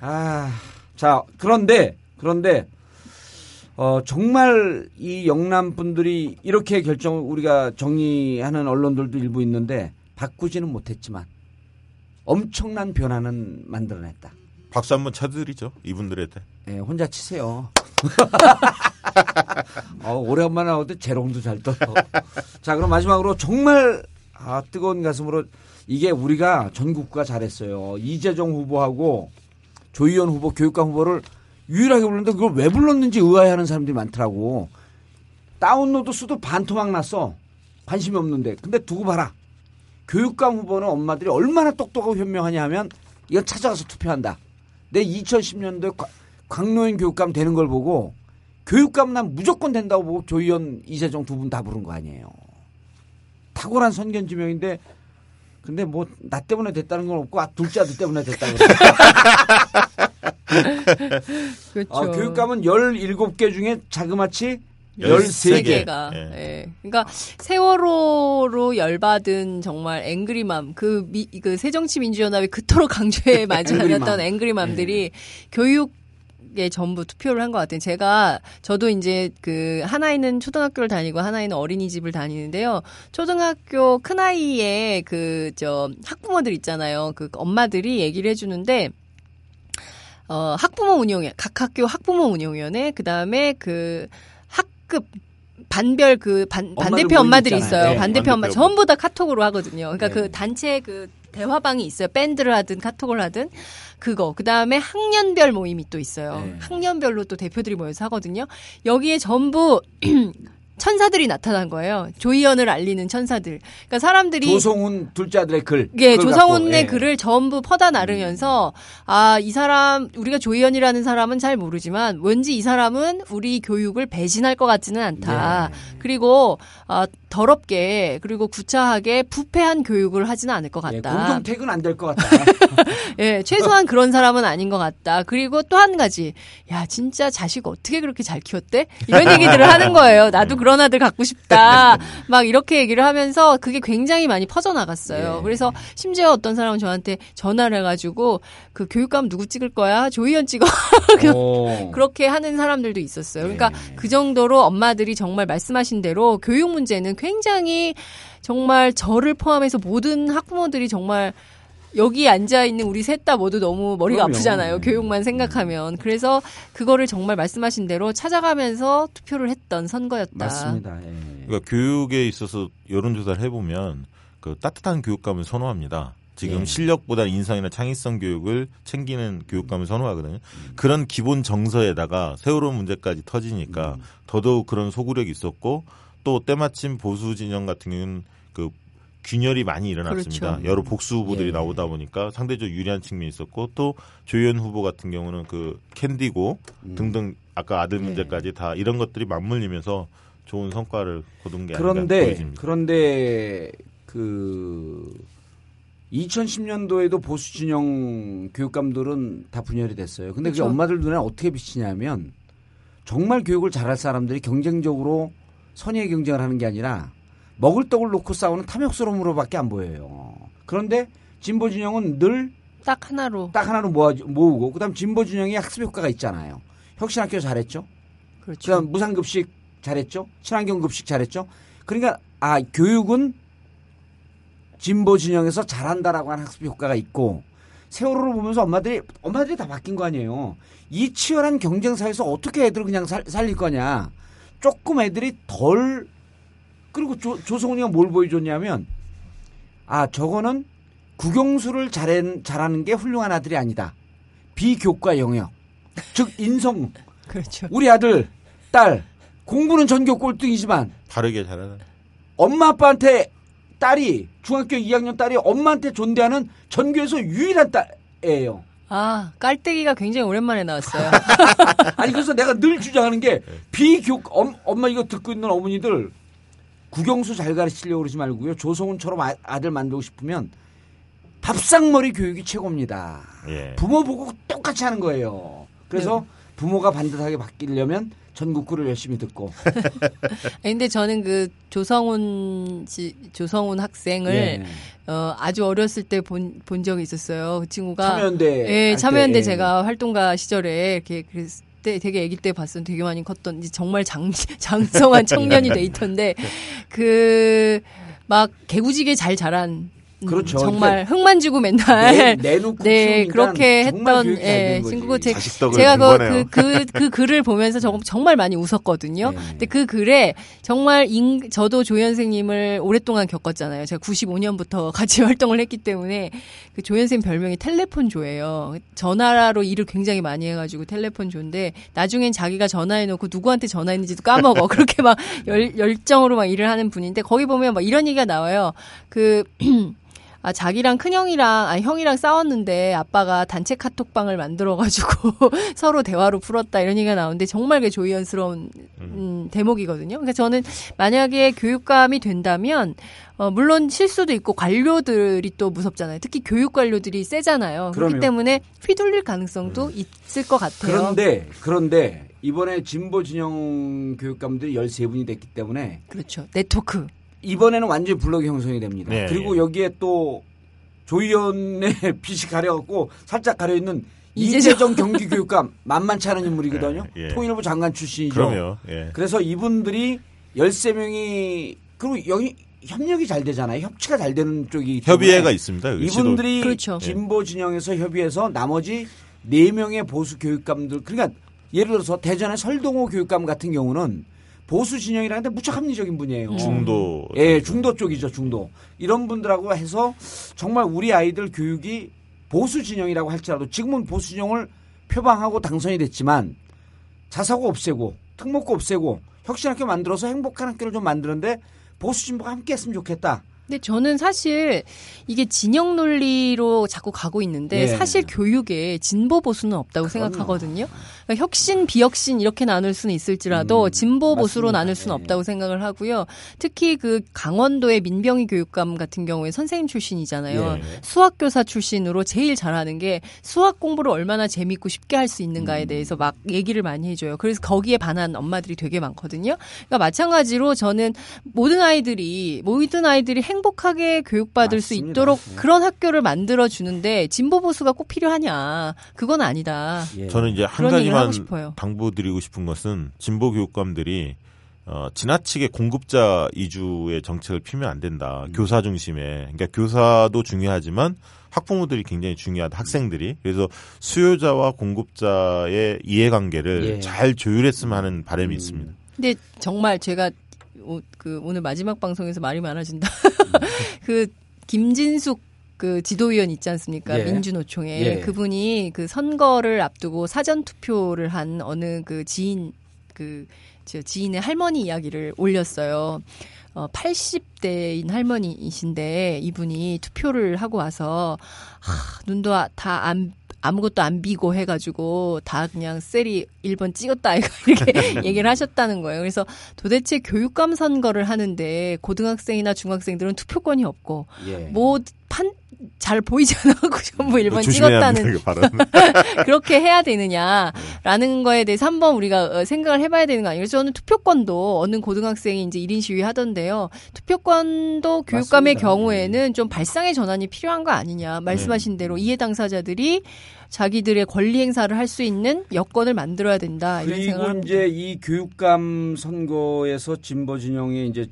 아, 자 그런데 정말 이 영남 분들이 이렇게 우리가 정리하는 언론들도 일부 있는데 바꾸지는 못했지만 엄청난 변화는 만들어냈다. 박수 한번 쳐드리죠 이분들한테. 네, 혼자 치세요. 오랜만에 나올 때 재롱도 잘 떠요. 자 그럼 마지막으로 정말 뜨거운 가슴으로 이게 우리가 전국구가 잘했어요. 이재정 후보하고 조희연 후보 교육감 후보를 유일하게 불렀는데 그걸 왜 불렀는지 의아해하는 사람들이 많더라고. 다운로드 수도 반토막 났어. 관심이 없는데. 근데 두고 봐라. 교육감 후보는 엄마들이 얼마나 똑똑하고 현명하냐 하면 이건 찾아가서 투표한다. 내 2010년도에 광노인 교육감 되는 걸 보고 교육감은 난 무조건 된다고 보고 조희연 이재정 두 분 다 부른 거 아니에요. 탁월한 선견지명인데 근데 뭐 나 때문에 됐다는 건 없고 둘째 아들 때문에 됐다는 건 그렇죠. 교육감은 17개 중에 자그마치 13개가. 네. 네. 그러니까 세월호로 열받은 정말 앵그리맘 그 새정치민주연합이 그토록 강조에 마지막이었던 앵그리맘들이 네. 교육에 전부 투표를 한 것 같아요. 저도 이제 하나이는 초등학교를 다니고 하나이는 어린이집을 다니는데요. 초등학교 큰아이의 학부모들 있잖아요. 그 엄마들이 얘기를 해주는데, 학부모 운영위원회, 각 학교 학부모 운영위원회, 그 다음에 학급, 반별 반대표 엄마들이 있어요. 네, 반대표 엄마, 전부 다 카톡으로 하거든요. 그러니까 네. 그 단체 대화방이 있어요. 밴드를 하든 카톡을 하든 그거. 그 다음에 학년별 모임이 또 있어요. 네. 학년별로 또 대표들이 모여서 하거든요. 여기에 전부 천사들이 나타난 거예요. 조희연을 알리는 천사들. 그러니까 사람들이 조성훈 둘째 아들의 글. 예, 조성훈의 글을 전부 퍼다 나르면서 이 사람 우리가 조희연이라는 사람은 잘 모르지만 왠지 이 사람은 우리 교육을 배신할 것 같지는 않다. 예. 그리고 더럽게 그리고 구차하게 부패한 교육을 하지는 않을 것 같다. 공동택은 안 될 것 같다. 예, 최소한 그런 사람은 아닌 것 같다. 그리고 또 한 가지, 야 진짜 자식 어떻게 그렇게 잘 키웠대? 이런 얘기들을 하는 거예요. 나도 그런 아들 갖고 싶다. 막 이렇게 얘기를 하면서 그게 굉장히 많이 퍼져나갔어요. 예. 그래서 심지어 어떤 사람은 저한테 전화를 해가지고 그 교육감 누구 찍을 거야? 조희연 찍어. 그렇게 하는 사람들도 있었어요. 그러니까 그 정도로 엄마들이 정말 말씀하신 대로 교육 문제는 굉장히 정말 저를 포함해서 모든 학부모들이 정말 여기 앉아있는 우리 셋 다 모두 너무 머리가 아프잖아요. 교육만 생각하면. 그래서 그거를 정말 말씀하신 대로 찾아가면서 투표를 했던 선거였다. 맞습니다. 예. 그러니까 교육에 있어서 여론조사를 해보면 따뜻한 교육감을 선호합니다. 지금 예. 실력보다 인성이나 창의성 교육을 챙기는 교육감을 선호하거든요. 그런 기본 정서에다가 세월호 문제까지 터지니까 더더욱 그런 소구력이 있었고 또 때마침 보수 진영 같은 경우는 균열이 많이 일어났습니다. 그렇죠. 여러 복수 후보들이 예. 나오다 보니까 상대적으로 유리한 측면이 있었고 또 조희연 후보 같은 경우는 캔디고 등등 아까 아들 문제까지 다 이런 것들이 맞물리면서 좋은 성과를 거둔 게 아닌가 보여집니다. 그런데 2010년도에도 보수 진영 교육감들은 다 분열이 됐어요. 근데 그렇죠? 그게 엄마들 눈에 어떻게 비치냐면 정말 교육을 잘할 사람들이 경쟁적으로 선의의 경쟁을 하는 게 아니라 먹을 떡을 놓고 싸우는 탐욕스러움으로밖에 안 보여요. 그런데 진보 진영은 늘 딱 하나로 모으고 그다음 진보 진영이 학습 효과가 있잖아요. 혁신학교 잘했죠. 그렇죠. 그다음 무상급식 잘했죠. 친환경 급식 잘했죠. 그러니까 교육은 진보 진영에서 잘한다라고 하는 학습 효과가 있고 세월호를 보면서 엄마들이 다 바뀐 거 아니에요. 이 치열한 경쟁 사회에서 어떻게 애들을 그냥 살릴 거냐. 조금 애들이 덜 그리고 조성훈이가 뭘 보여줬냐면 저거는 국영수를 잘하는 게 훌륭한 아들이 아니다. 비교과 영역. 즉 인성. 그렇죠. 우리 아들, 딸 공부는 전교 꼴등이지만 바르게 잘하는 엄마 아빠한테 딸이 중학교 2학년 딸이 엄마한테 존대하는 전교에서 유일한 딸이에요. 아, 깔때기가 굉장히 오랜만에 나왔어요. 아니 그래서 내가 늘 주장하는 게 엄마 이거 듣고 있는 어머니들 국영수 잘 가르치려고 그러지 말고요. 조성훈처럼 아들 만들고 싶으면 밥상머리 교육이 최고입니다. 예. 부모 보고 똑같이 하는 거예요. 그래서 네. 부모가 반듯하게 바뀌려면 전국구를 열심히 듣고. 그런데 저는 그 조성훈 학생을 예. 아주 어렸을 때 본 적이 있었어요. 그 친구가 참여연대. 예, 참여연대 제가 활동가 시절에 이렇게 그때 되게 아기 때 봤던 되게 많이 컸던 정말 장성한 청년이 돼 있던데 그 막 개구지게 잘 자란. 그렇죠. 정말 흙만 주고 맨날 내놓고 네 그렇게 했던 예, 친구고 제가 그 글을 보면서 정말 많이 웃었거든요. 네. 근데 그 글에 정말 저도 조 선생님을 오랫동안 겪었잖아요. 제가 95년부터 같이 활동을 했기 때문에 그 조 선생님 별명이 텔레폰조예요. 전화로 일을 굉장히 많이 해가지고 텔레폰조인데 나중엔 자기가 전화해놓고 누구한테 전화했는지도 까먹어. 그렇게 막 열정으로 막 일을 하는 분인데 거기 보면 막 이런 얘기가 나와요. 그 아, 자기랑 형이랑 싸웠는데 아빠가 단체 카톡방을 만들어가지고 서로 대화로 풀었다 이런 얘기가 나오는데 정말 그 조희연스러운, 대목이거든요. 그러니까 저는 만약에 교육감이 된다면, 물론 실수도 있고 관료들이 또 무섭잖아요. 특히 교육 관료들이 세잖아요. 그럼요. 그렇기 때문에 휘둘릴 가능성도 있을 것 같아요. 그런데 이번에 진보 진영 교육감들이 13분이 됐기 때문에. 그렇죠. 네트워크. 이번에는 완전히 블록이 형성이 됩니다. 네, 그리고 여기에 또 조희연의 빛이 가려갖고 살짝 가려있는 이재정 경기교육감 만만치 않은 인물이거든요. 네, 예. 통일부 장관 출신이죠. 그럼요. 예. 그래서 이분들이 13명이 그리고 여기 협력이 잘 되잖아요. 협치가 잘 되는 쪽이 협의회가 있습니다. 이분들이 그렇죠. 진보 진영에서 협의해서 나머지 4명의 보수 교육감들 그러니까 예를 들어서 대전의 설동호 교육감 같은 경우는 보수 진영이라는데 무척 합리적인 분이에요. 중도. 예, 중도 쪽이죠, 중도. 이런 분들하고 해서 정말 우리 아이들 교육이 보수 진영이라고 할지라도 지금은 보수 진영을 표방하고 당선이 됐지만 자사고 없애고 특목고 없애고 혁신학교 만들어서 행복한 학교를 좀 만드는데 보수 진보가 함께 했으면 좋겠다. 근데 저는 사실 이게 진영 논리로 자꾸 가고 있는데 예. 사실 교육에 진보 보수는 없다고 생각하거든요. 그러니까 혁신 비혁신 이렇게 나눌 수는 있을지라도 진보 보수로 맞습니다. 나눌 수는 없다고 생각을 하고요. 특히 그 강원도의 민병희 교육감 같은 경우에 선생님 출신이잖아요. 예. 수학교사 출신으로 제일 잘하는 게 수학 공부를 얼마나 재밌고 쉽게 할 수 있는가에 대해서 막 얘기를 많이 해줘요. 그래서 거기에 반한 엄마들이 되게 많거든요. 그러니까 마찬가지로 저는 모든 아이들이 행복하게 교육받을 맞습니다. 수 있도록 맞습니다. 그런 학교를 만들어 주는데 진보 보수가 꼭 필요하냐? 그건 아니다. 예. 저는 이제 한 가지만 당부드리고 싶은 것은 진보 교육감들이 지나치게 공급자 위주의 정책을 피면 안 된다. 교사 중심에 그러니까 교사도 중요하지만 학부모들이 굉장히 중요하다. 학생들이 그래서 수요자와 공급자의 이해관계를 예. 잘 조율했으면 하는 바람이 있습니다. 근데 정말 제가 오늘 마지막 방송에서 말이 많아진다. 그 김진숙 그 지도위원 있지 않습니까? 예. 민주노총에 예. 그분이 그 선거를 앞두고 사전 투표를 한 어느 그 지인의 할머니 이야기를 올렸어요. 80대인 할머니이신데 이분이 투표를 하고 와서 눈도 다 아무것도 안 비고 해가지고 다 그냥 셀이 1번 찍었다 이렇게 얘기를 하셨다는 거예요. 그래서 도대체 교육감 선거를 하는데 고등학생이나 중학생들은 투표권이 없고 예. 잘 보이지 않아갖고 전부 1번 찍었다는 그렇게 해야 되느냐라는 거에 대해서 한번 우리가 생각을 해봐야 되는 거 아니에요. 그래서 저는 투표권도 어느 고등학생이 이제 1인 시위 하던데요. 투표권도 교육감의 맞습니다. 경우에는 좀 발상의 전환이 필요한 거 아니냐. 말씀하신 대로 이해 당사자들이 자기들의 권리 행사를 할 수 있는 여건을 만들어야 된다. 이런 생각을 합니다. 그리고 이제 이 교육감 선거에서 진보 진영의 이제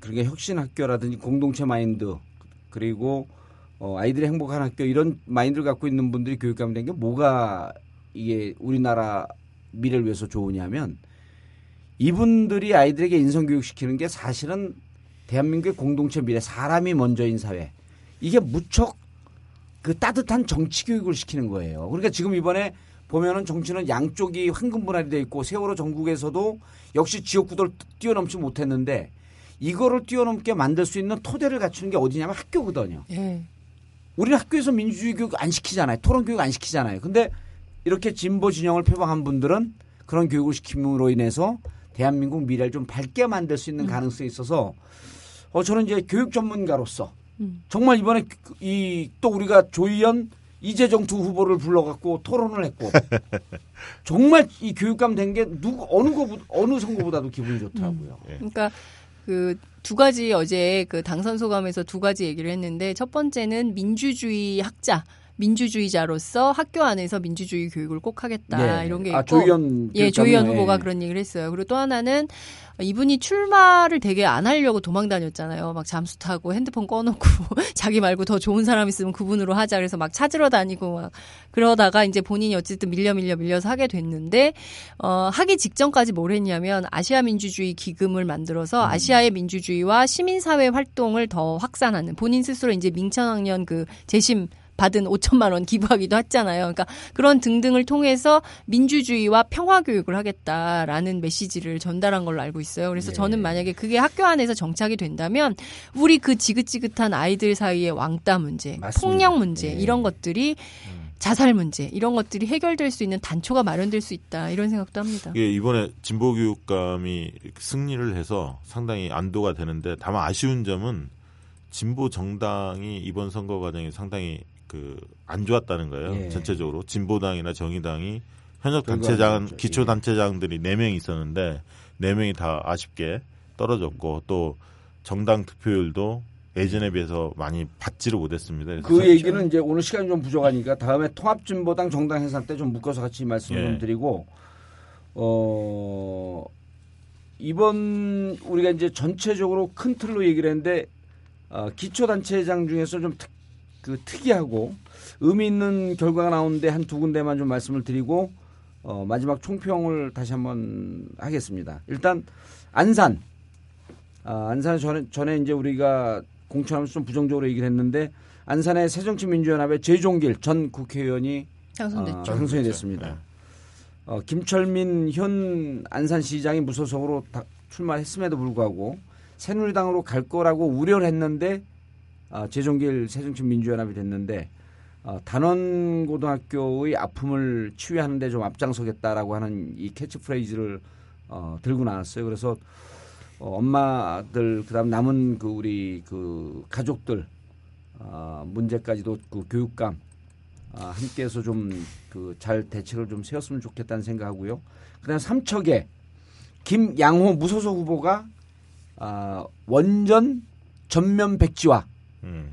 그러니까 혁신 학교라든지 공동체 마인드 그리고 아이들이 행복한 학교 이런 마인드를 갖고 있는 분들이 교육감이 된 게 뭐가 이게 우리나라 미래를 위해서 좋으냐면 이분들이 아이들에게 인성교육시키는 게 사실은 대한민국의 공동체 미래 사람이 먼저인 사회 이게 무척 그 따뜻한 정치교육을 시키는 거예요. 그러니까 지금 이번에 보면은 정치는 양쪽이 황금분할이 돼 있고 세월호 전국에서도 역시 지역구도를 뛰어넘지 못했는데 이거를 뛰어넘게 만들 수 있는 토대를 갖추는 게 어디냐면 학교거든요. 예. 우리는 학교에서 민주주의 교육 안 시키잖아요. 토론 교육 안 시키잖아요. 근데 이렇게 진보 진영을 표방한 분들은 그런 교육을 시킴으로 인해서 대한민국 미래를 좀 밝게 만들 수 있는 가능성이 있어서 저는 이제 교육 전문가로서 정말 이번에 이 또 우리가 조희연 이재정 두 후보를 불러갖고 토론을 했고 정말 이 교육감 된 게 누구 어느 선거보다도 기분이 좋더라고요. 그러니까 그 두 가지 어제 그 당선 소감에서 두 가지 얘기를 했는데 첫 번째는 민주주의 학자. 민주주의자로서 학교 안에서 민주주의 교육을 꼭 하겠다. 네. 이런 게 있고. 조희연 예, 조희연 후보가 그런 얘기를 했어요. 그리고 또 하나는 이분이 출마를 되게 안 하려고 도망 다녔잖아요. 막 잠수 타고 핸드폰 꺼놓고 자기 말고 더 좋은 사람 있으면 그분으로 하자. 그래서 막 찾으러 다니고 막 그러다가 이제 본인이 어쨌든 밀려서 하게 됐는데 하기 직전까지 뭘 했냐면 아시아 민주주의 기금을 만들어서 아시아의 민주주의와 시민사회 활동을 더 확산하는 본인 스스로 이제 민천학년 그 재심 받은 5천만 원 기부하기도 했잖아요. 그러니까 그런 등등을 통해서 민주주의와 평화 교육을 하겠다라는 메시지를 전달한 걸로 알고 있어요. 그래서 저는 만약에 그게 학교 안에서 정착이 된다면 우리 그 지긋지긋한 아이들 사이의 왕따 문제, 맞습니다. 폭력 문제 이런 것들이 자살 문제 이런 것들이 해결될 수 있는 단초가 마련될 수 있다 이런 생각도 합니다. 예, 이번에 진보 교육감이 승리를 해서 상당히 안도가 되는데 다만 아쉬운 점은 진보 정당이 이번 선거 과정에 상당히 그 안 좋았다는 거예요. 예. 전체적으로 진보당이나 정의당이 현역 단체장, 기초 단체장들이 4명 있었는데 4명이 다 아쉽게 떨어졌고 또 정당 득표율도 예전에 비해서 많이 받지를 못했습니다. 그 얘기는 이제 오늘 시간이 좀 부족하니까 다음에 통합진보당 정당 해산 때 좀 묶어서 같이 말씀을 좀 드리고 이번 우리가 이제 전체적으로 큰 틀로 얘기를 했는데 기초 단체장 중에서 좀 특이하고 의미 있는 결과가 나오는데 한두 군데만 좀 말씀을 드리고 마지막 총평을 다시 한번 하겠습니다. 일단 안산, 안산은 전에 이제 우리가 공천하면서 좀 부정적으로 얘기를 했는데 안산의 새정치민주연합의 조희연 전 국회의원이 당선이 됐습니다. 김철민 현 안산시장이 무소속으로 출마했음에도 불구하고 새누리당으로 갈 거라고 우려를 했는데. 재종길 새정치민주연합이 됐는데 단원고등학교의 아픔을 치유하는 데 좀 앞장서겠다라고 하는 이 캐치프레이즈를 들고 나왔어요. 그래서 엄마들 그다음 남은 그 우리 그 가족들 문제까지도 그 교육감 함께해서 좀 그 잘 대책을 좀 세웠으면 좋겠다는 생각하고요. 그다음 삼척에 김양호 무소속 후보가 원전 전면 백지화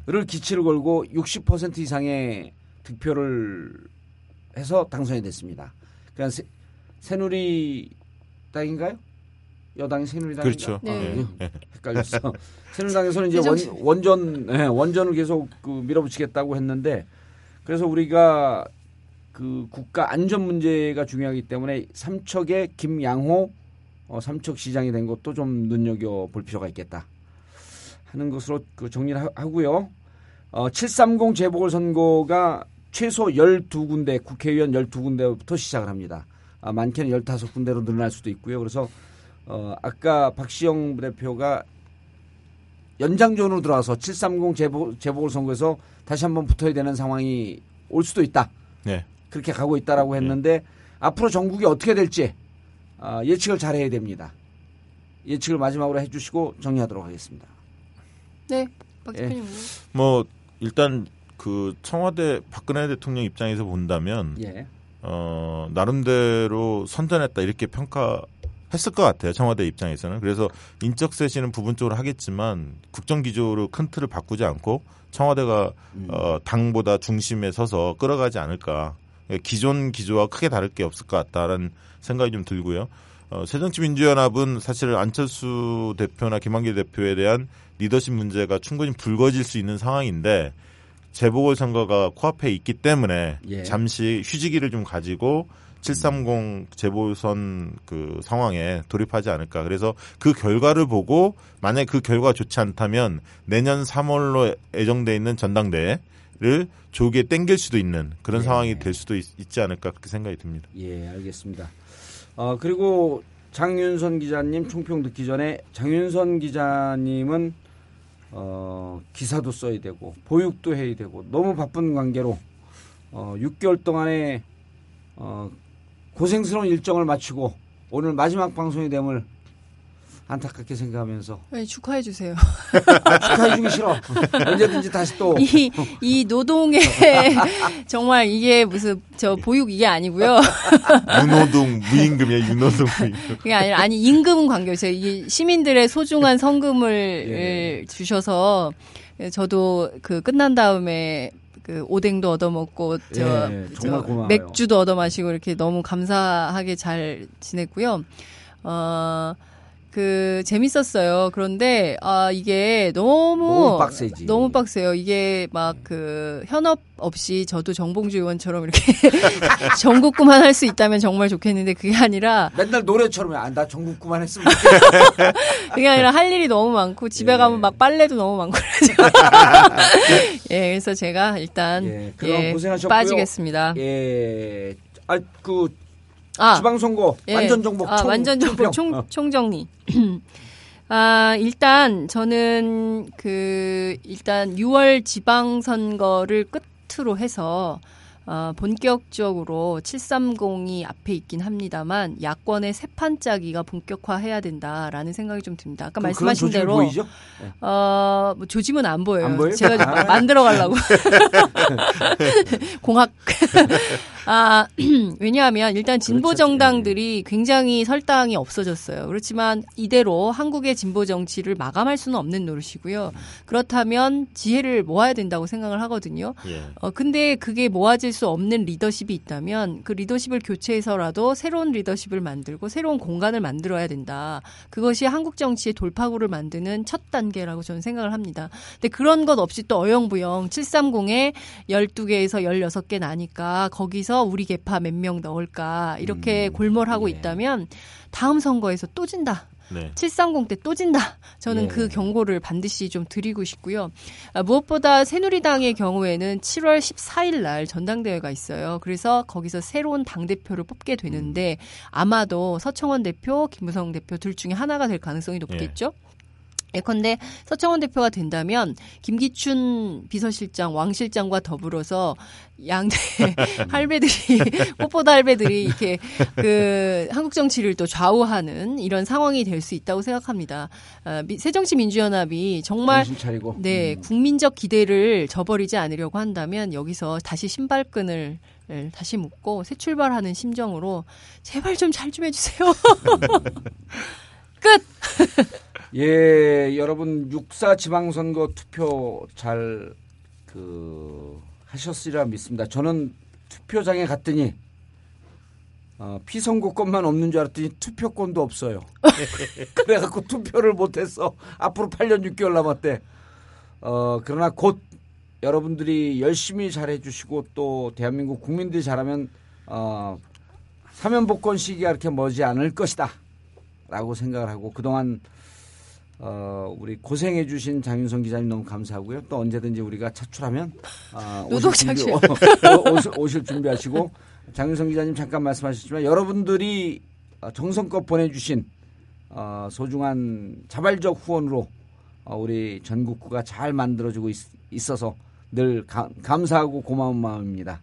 를 기치를 걸고 60% 이상의 득표를 해서 당선이 됐습니다. 그러니까 새누리당인가요? 여당이 새누리당인가요? 그렇죠. 네. 네. 헷갈렸어. 새누리당에서는 이제 원전을 계속 그 밀어붙이겠다고 했는데 그래서 우리가 그 국가 안전 문제가 중요하기 때문에 삼척의 김양호 삼척시장이 된 것도 좀 눈여겨 볼 필요가 있겠다. 하는 것으로 그 정리를 하고요. 730 재보궐선거가 최소 12군데 국회의원 12군데부터 시작을 합니다. 많게는 15군데로 늘어날 수도 있고요. 그래서 아까 박시영 대표가 연장전으로 들어와서 730 재보궐선거에서 다시 한번 붙어야 되는 상황이 올 수도 있다. 네. 그렇게 가고 있다라고 했는데 앞으로 전국이 어떻게 될지 예측을 잘해야 됩니다. 예측을 마지막으로 해주시고 정리하도록 하겠습니다. 네, 박 대표님. 뭐 일단 그 청와대 박근혜 대통령 입장에서 본다면 나름대로 선전했다 이렇게 평가했을 것 같아요. 청와대 입장에서는. 그래서 인적 쇄신은 부분적으로 하겠지만 국정 기조로 큰 틀을 바꾸지 않고 청와대가 당보다 중심에 서서 끌어가지 않을까. 기존 기조와 크게 다를 게 없을 것 같다라는 생각이 좀 들고요. 새정치민주연합은 사실 안철수 대표나 김한길 대표에 대한 리더십 문제가 충분히 불거질 수 있는 상황인데 재보궐선거가 코앞에 있기 때문에 잠시 휴지기를 좀 가지고 730 재보선 그 상황에 돌입하지 않을까. 그래서 그 결과를 보고 만약에 그 결과가 좋지 않다면 내년 3월로 예정돼 있는 전당대회를 를 조기에 땡길 수도 있는 그런 상황이 될 수도 있지 않을까 그렇게 생각이 듭니다. 예, 알겠습니다. 그리고 장윤선 기자님 총평 듣기 전에 장윤선 기자님은 기사도 써야 되고 보육도 해야 되고 너무 바쁜 관계로 6개월 동안에 고생스러운 일정을 마치고 오늘 마지막 방송이 됨을 안타깝게 생각하면서 네, 축하해 주세요. 아, 축하해 주기 싫어. 언제든지 다시 또 이 노동에 정말 이게 무슨 저 보육 이게 아니고요. 유노동 무임금이야 유노동 무임금. 그게 아니라 아니 임금은 관계없어요. 이 시민들의 소중한 성금을 예. 주셔서 저도 그 끝난 다음에. 그 오뎅도 얻어 먹고 저 맥주도 얻어 마시고 이렇게 너무 감사하게 잘 지냈고요. 그 재밌었어요. 그런데 이게 너무 빡세지. 너무 빡세요. 이게 막 그 현업 없이 저도 정봉주 의원처럼 이렇게 전국구만 할 수 있다면 정말 좋겠는데 그게 아니라 맨날 노래처럼 나 전국구만 했으면 좋겠어. 그게 아니라 할 일이 너무 많고 집에 가면 막 빨래도 너무 많고 예, 그래서 제가 일단 고생하셨고요. 빠지겠습니다. 예. 지방선거 완전정복 총정리. 일단 저는 일단 6월 지방선거를 끝으로 해서 본격적으로 730이 앞에 있긴 합니다만 야권의 새 판짜기가 본격화해야 된다라는 생각이 좀 듭니다. 아까 말씀하신 대로 보이죠? 뭐 조짐은 안 보여요. 안 보여요? 제가 만들어 가려고 공학 왜냐하면 일단 진보 정당들이 굉장히 설당이 없어졌어요. 그렇지만 이대로 한국의 진보 정치를 마감할 수는 없는 노릇이고요. 그렇다면 지혜를 모아야 된다고 생각을 하거든요. 근데 그게 모아질 수 없는 리더십이 있다면 그 리더십을 교체해서라도 새로운 리더십을 만들고 새로운 공간을 만들어야 된다. 그것이 한국 정치의 돌파구를 만드는 첫 단계라고 저는 생각을 합니다. 근데 그런 것 없이 또 어영부영 730에 12개에서 16개 나니까 거기서 우리 개파 몇 명 넣을까 이렇게 골몰하고 있다면 다음 선거에서 또 진다. 730 때 또 진다. 저는 그 경고를 반드시 좀 드리고 싶고요. 무엇보다 새누리당의 경우에는 7월 14일 날 전당대회가 있어요. 그래서 거기서 새로운 당대표를 뽑게 되는데 아마도 서청원 대표, 김무성 대표 둘 중에 하나가 될 가능성이 높겠죠. 예컨대 서청원 대표가 된다면 김기춘 비서실장, 왕 실장과 더불어서 양대 할배들이 꽃보다 할배들이 이렇게 그 한국 정치를 또 좌우하는 이런 상황이 될 수 있다고 생각합니다. 새정치민주연합이 정말 네 국민적 기대를 저버리지 않으려고 한다면 여기서 다시 신발끈을 다시 묶고 새 출발하는 심정으로 제발 좀 잘 좀 해주세요. 끝. 예, 여러분 6.4 지방선거 투표 잘 하셨으리라 믿습니다. 저는 투표장에 갔더니 피선거권만 없는 줄 알았더니 투표권도 없어요. 그래갖고 투표를 못해서 앞으로 8년 6개월 남았대. 그러나 곧 여러분들이 열심히 잘해주시고 또 대한민국 국민들이 잘하면 사면복권 시기가 이렇게 머지 않을 것이다 라고 생각을 하고 그동안 우리 고생해 주신 장윤선 기자님 너무 감사하고요. 또 언제든지 우리가 차출하면 오실 준비하시고 장윤선 기자님 잠깐 말씀하셨지만 여러분들이 정성껏 보내주신 소중한 자발적 후원으로 우리 전국구가 잘 만들어지고 있어서 늘 감사하고 고마운 마음입니다.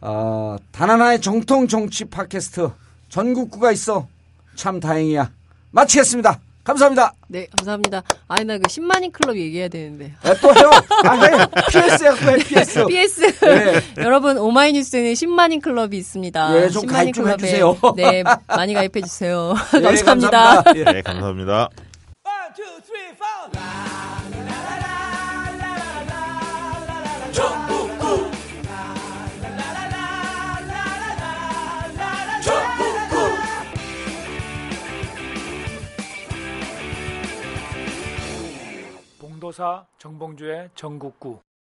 단 하나의 정통 정치 팟캐스트 전국구가 있어 참 다행이야. 마치겠습니다. 감사합니다. 네, 감사합니다. 아니, 나 그 10만인 클럽 얘기해야 되는데. 아, 또 해요? PS야, PS. PS. 네. 여러분, 오마이뉴스에는 10만인 클럽이 있습니다. 예, 좀 가입 좀 해주세요. 네, 많이 가입해주세요. 네, 감사합니다. 네, 감사합니다. 예, 감사합니다. 1, 2, 3, 4. 전국구. 도사 정봉주의 전국구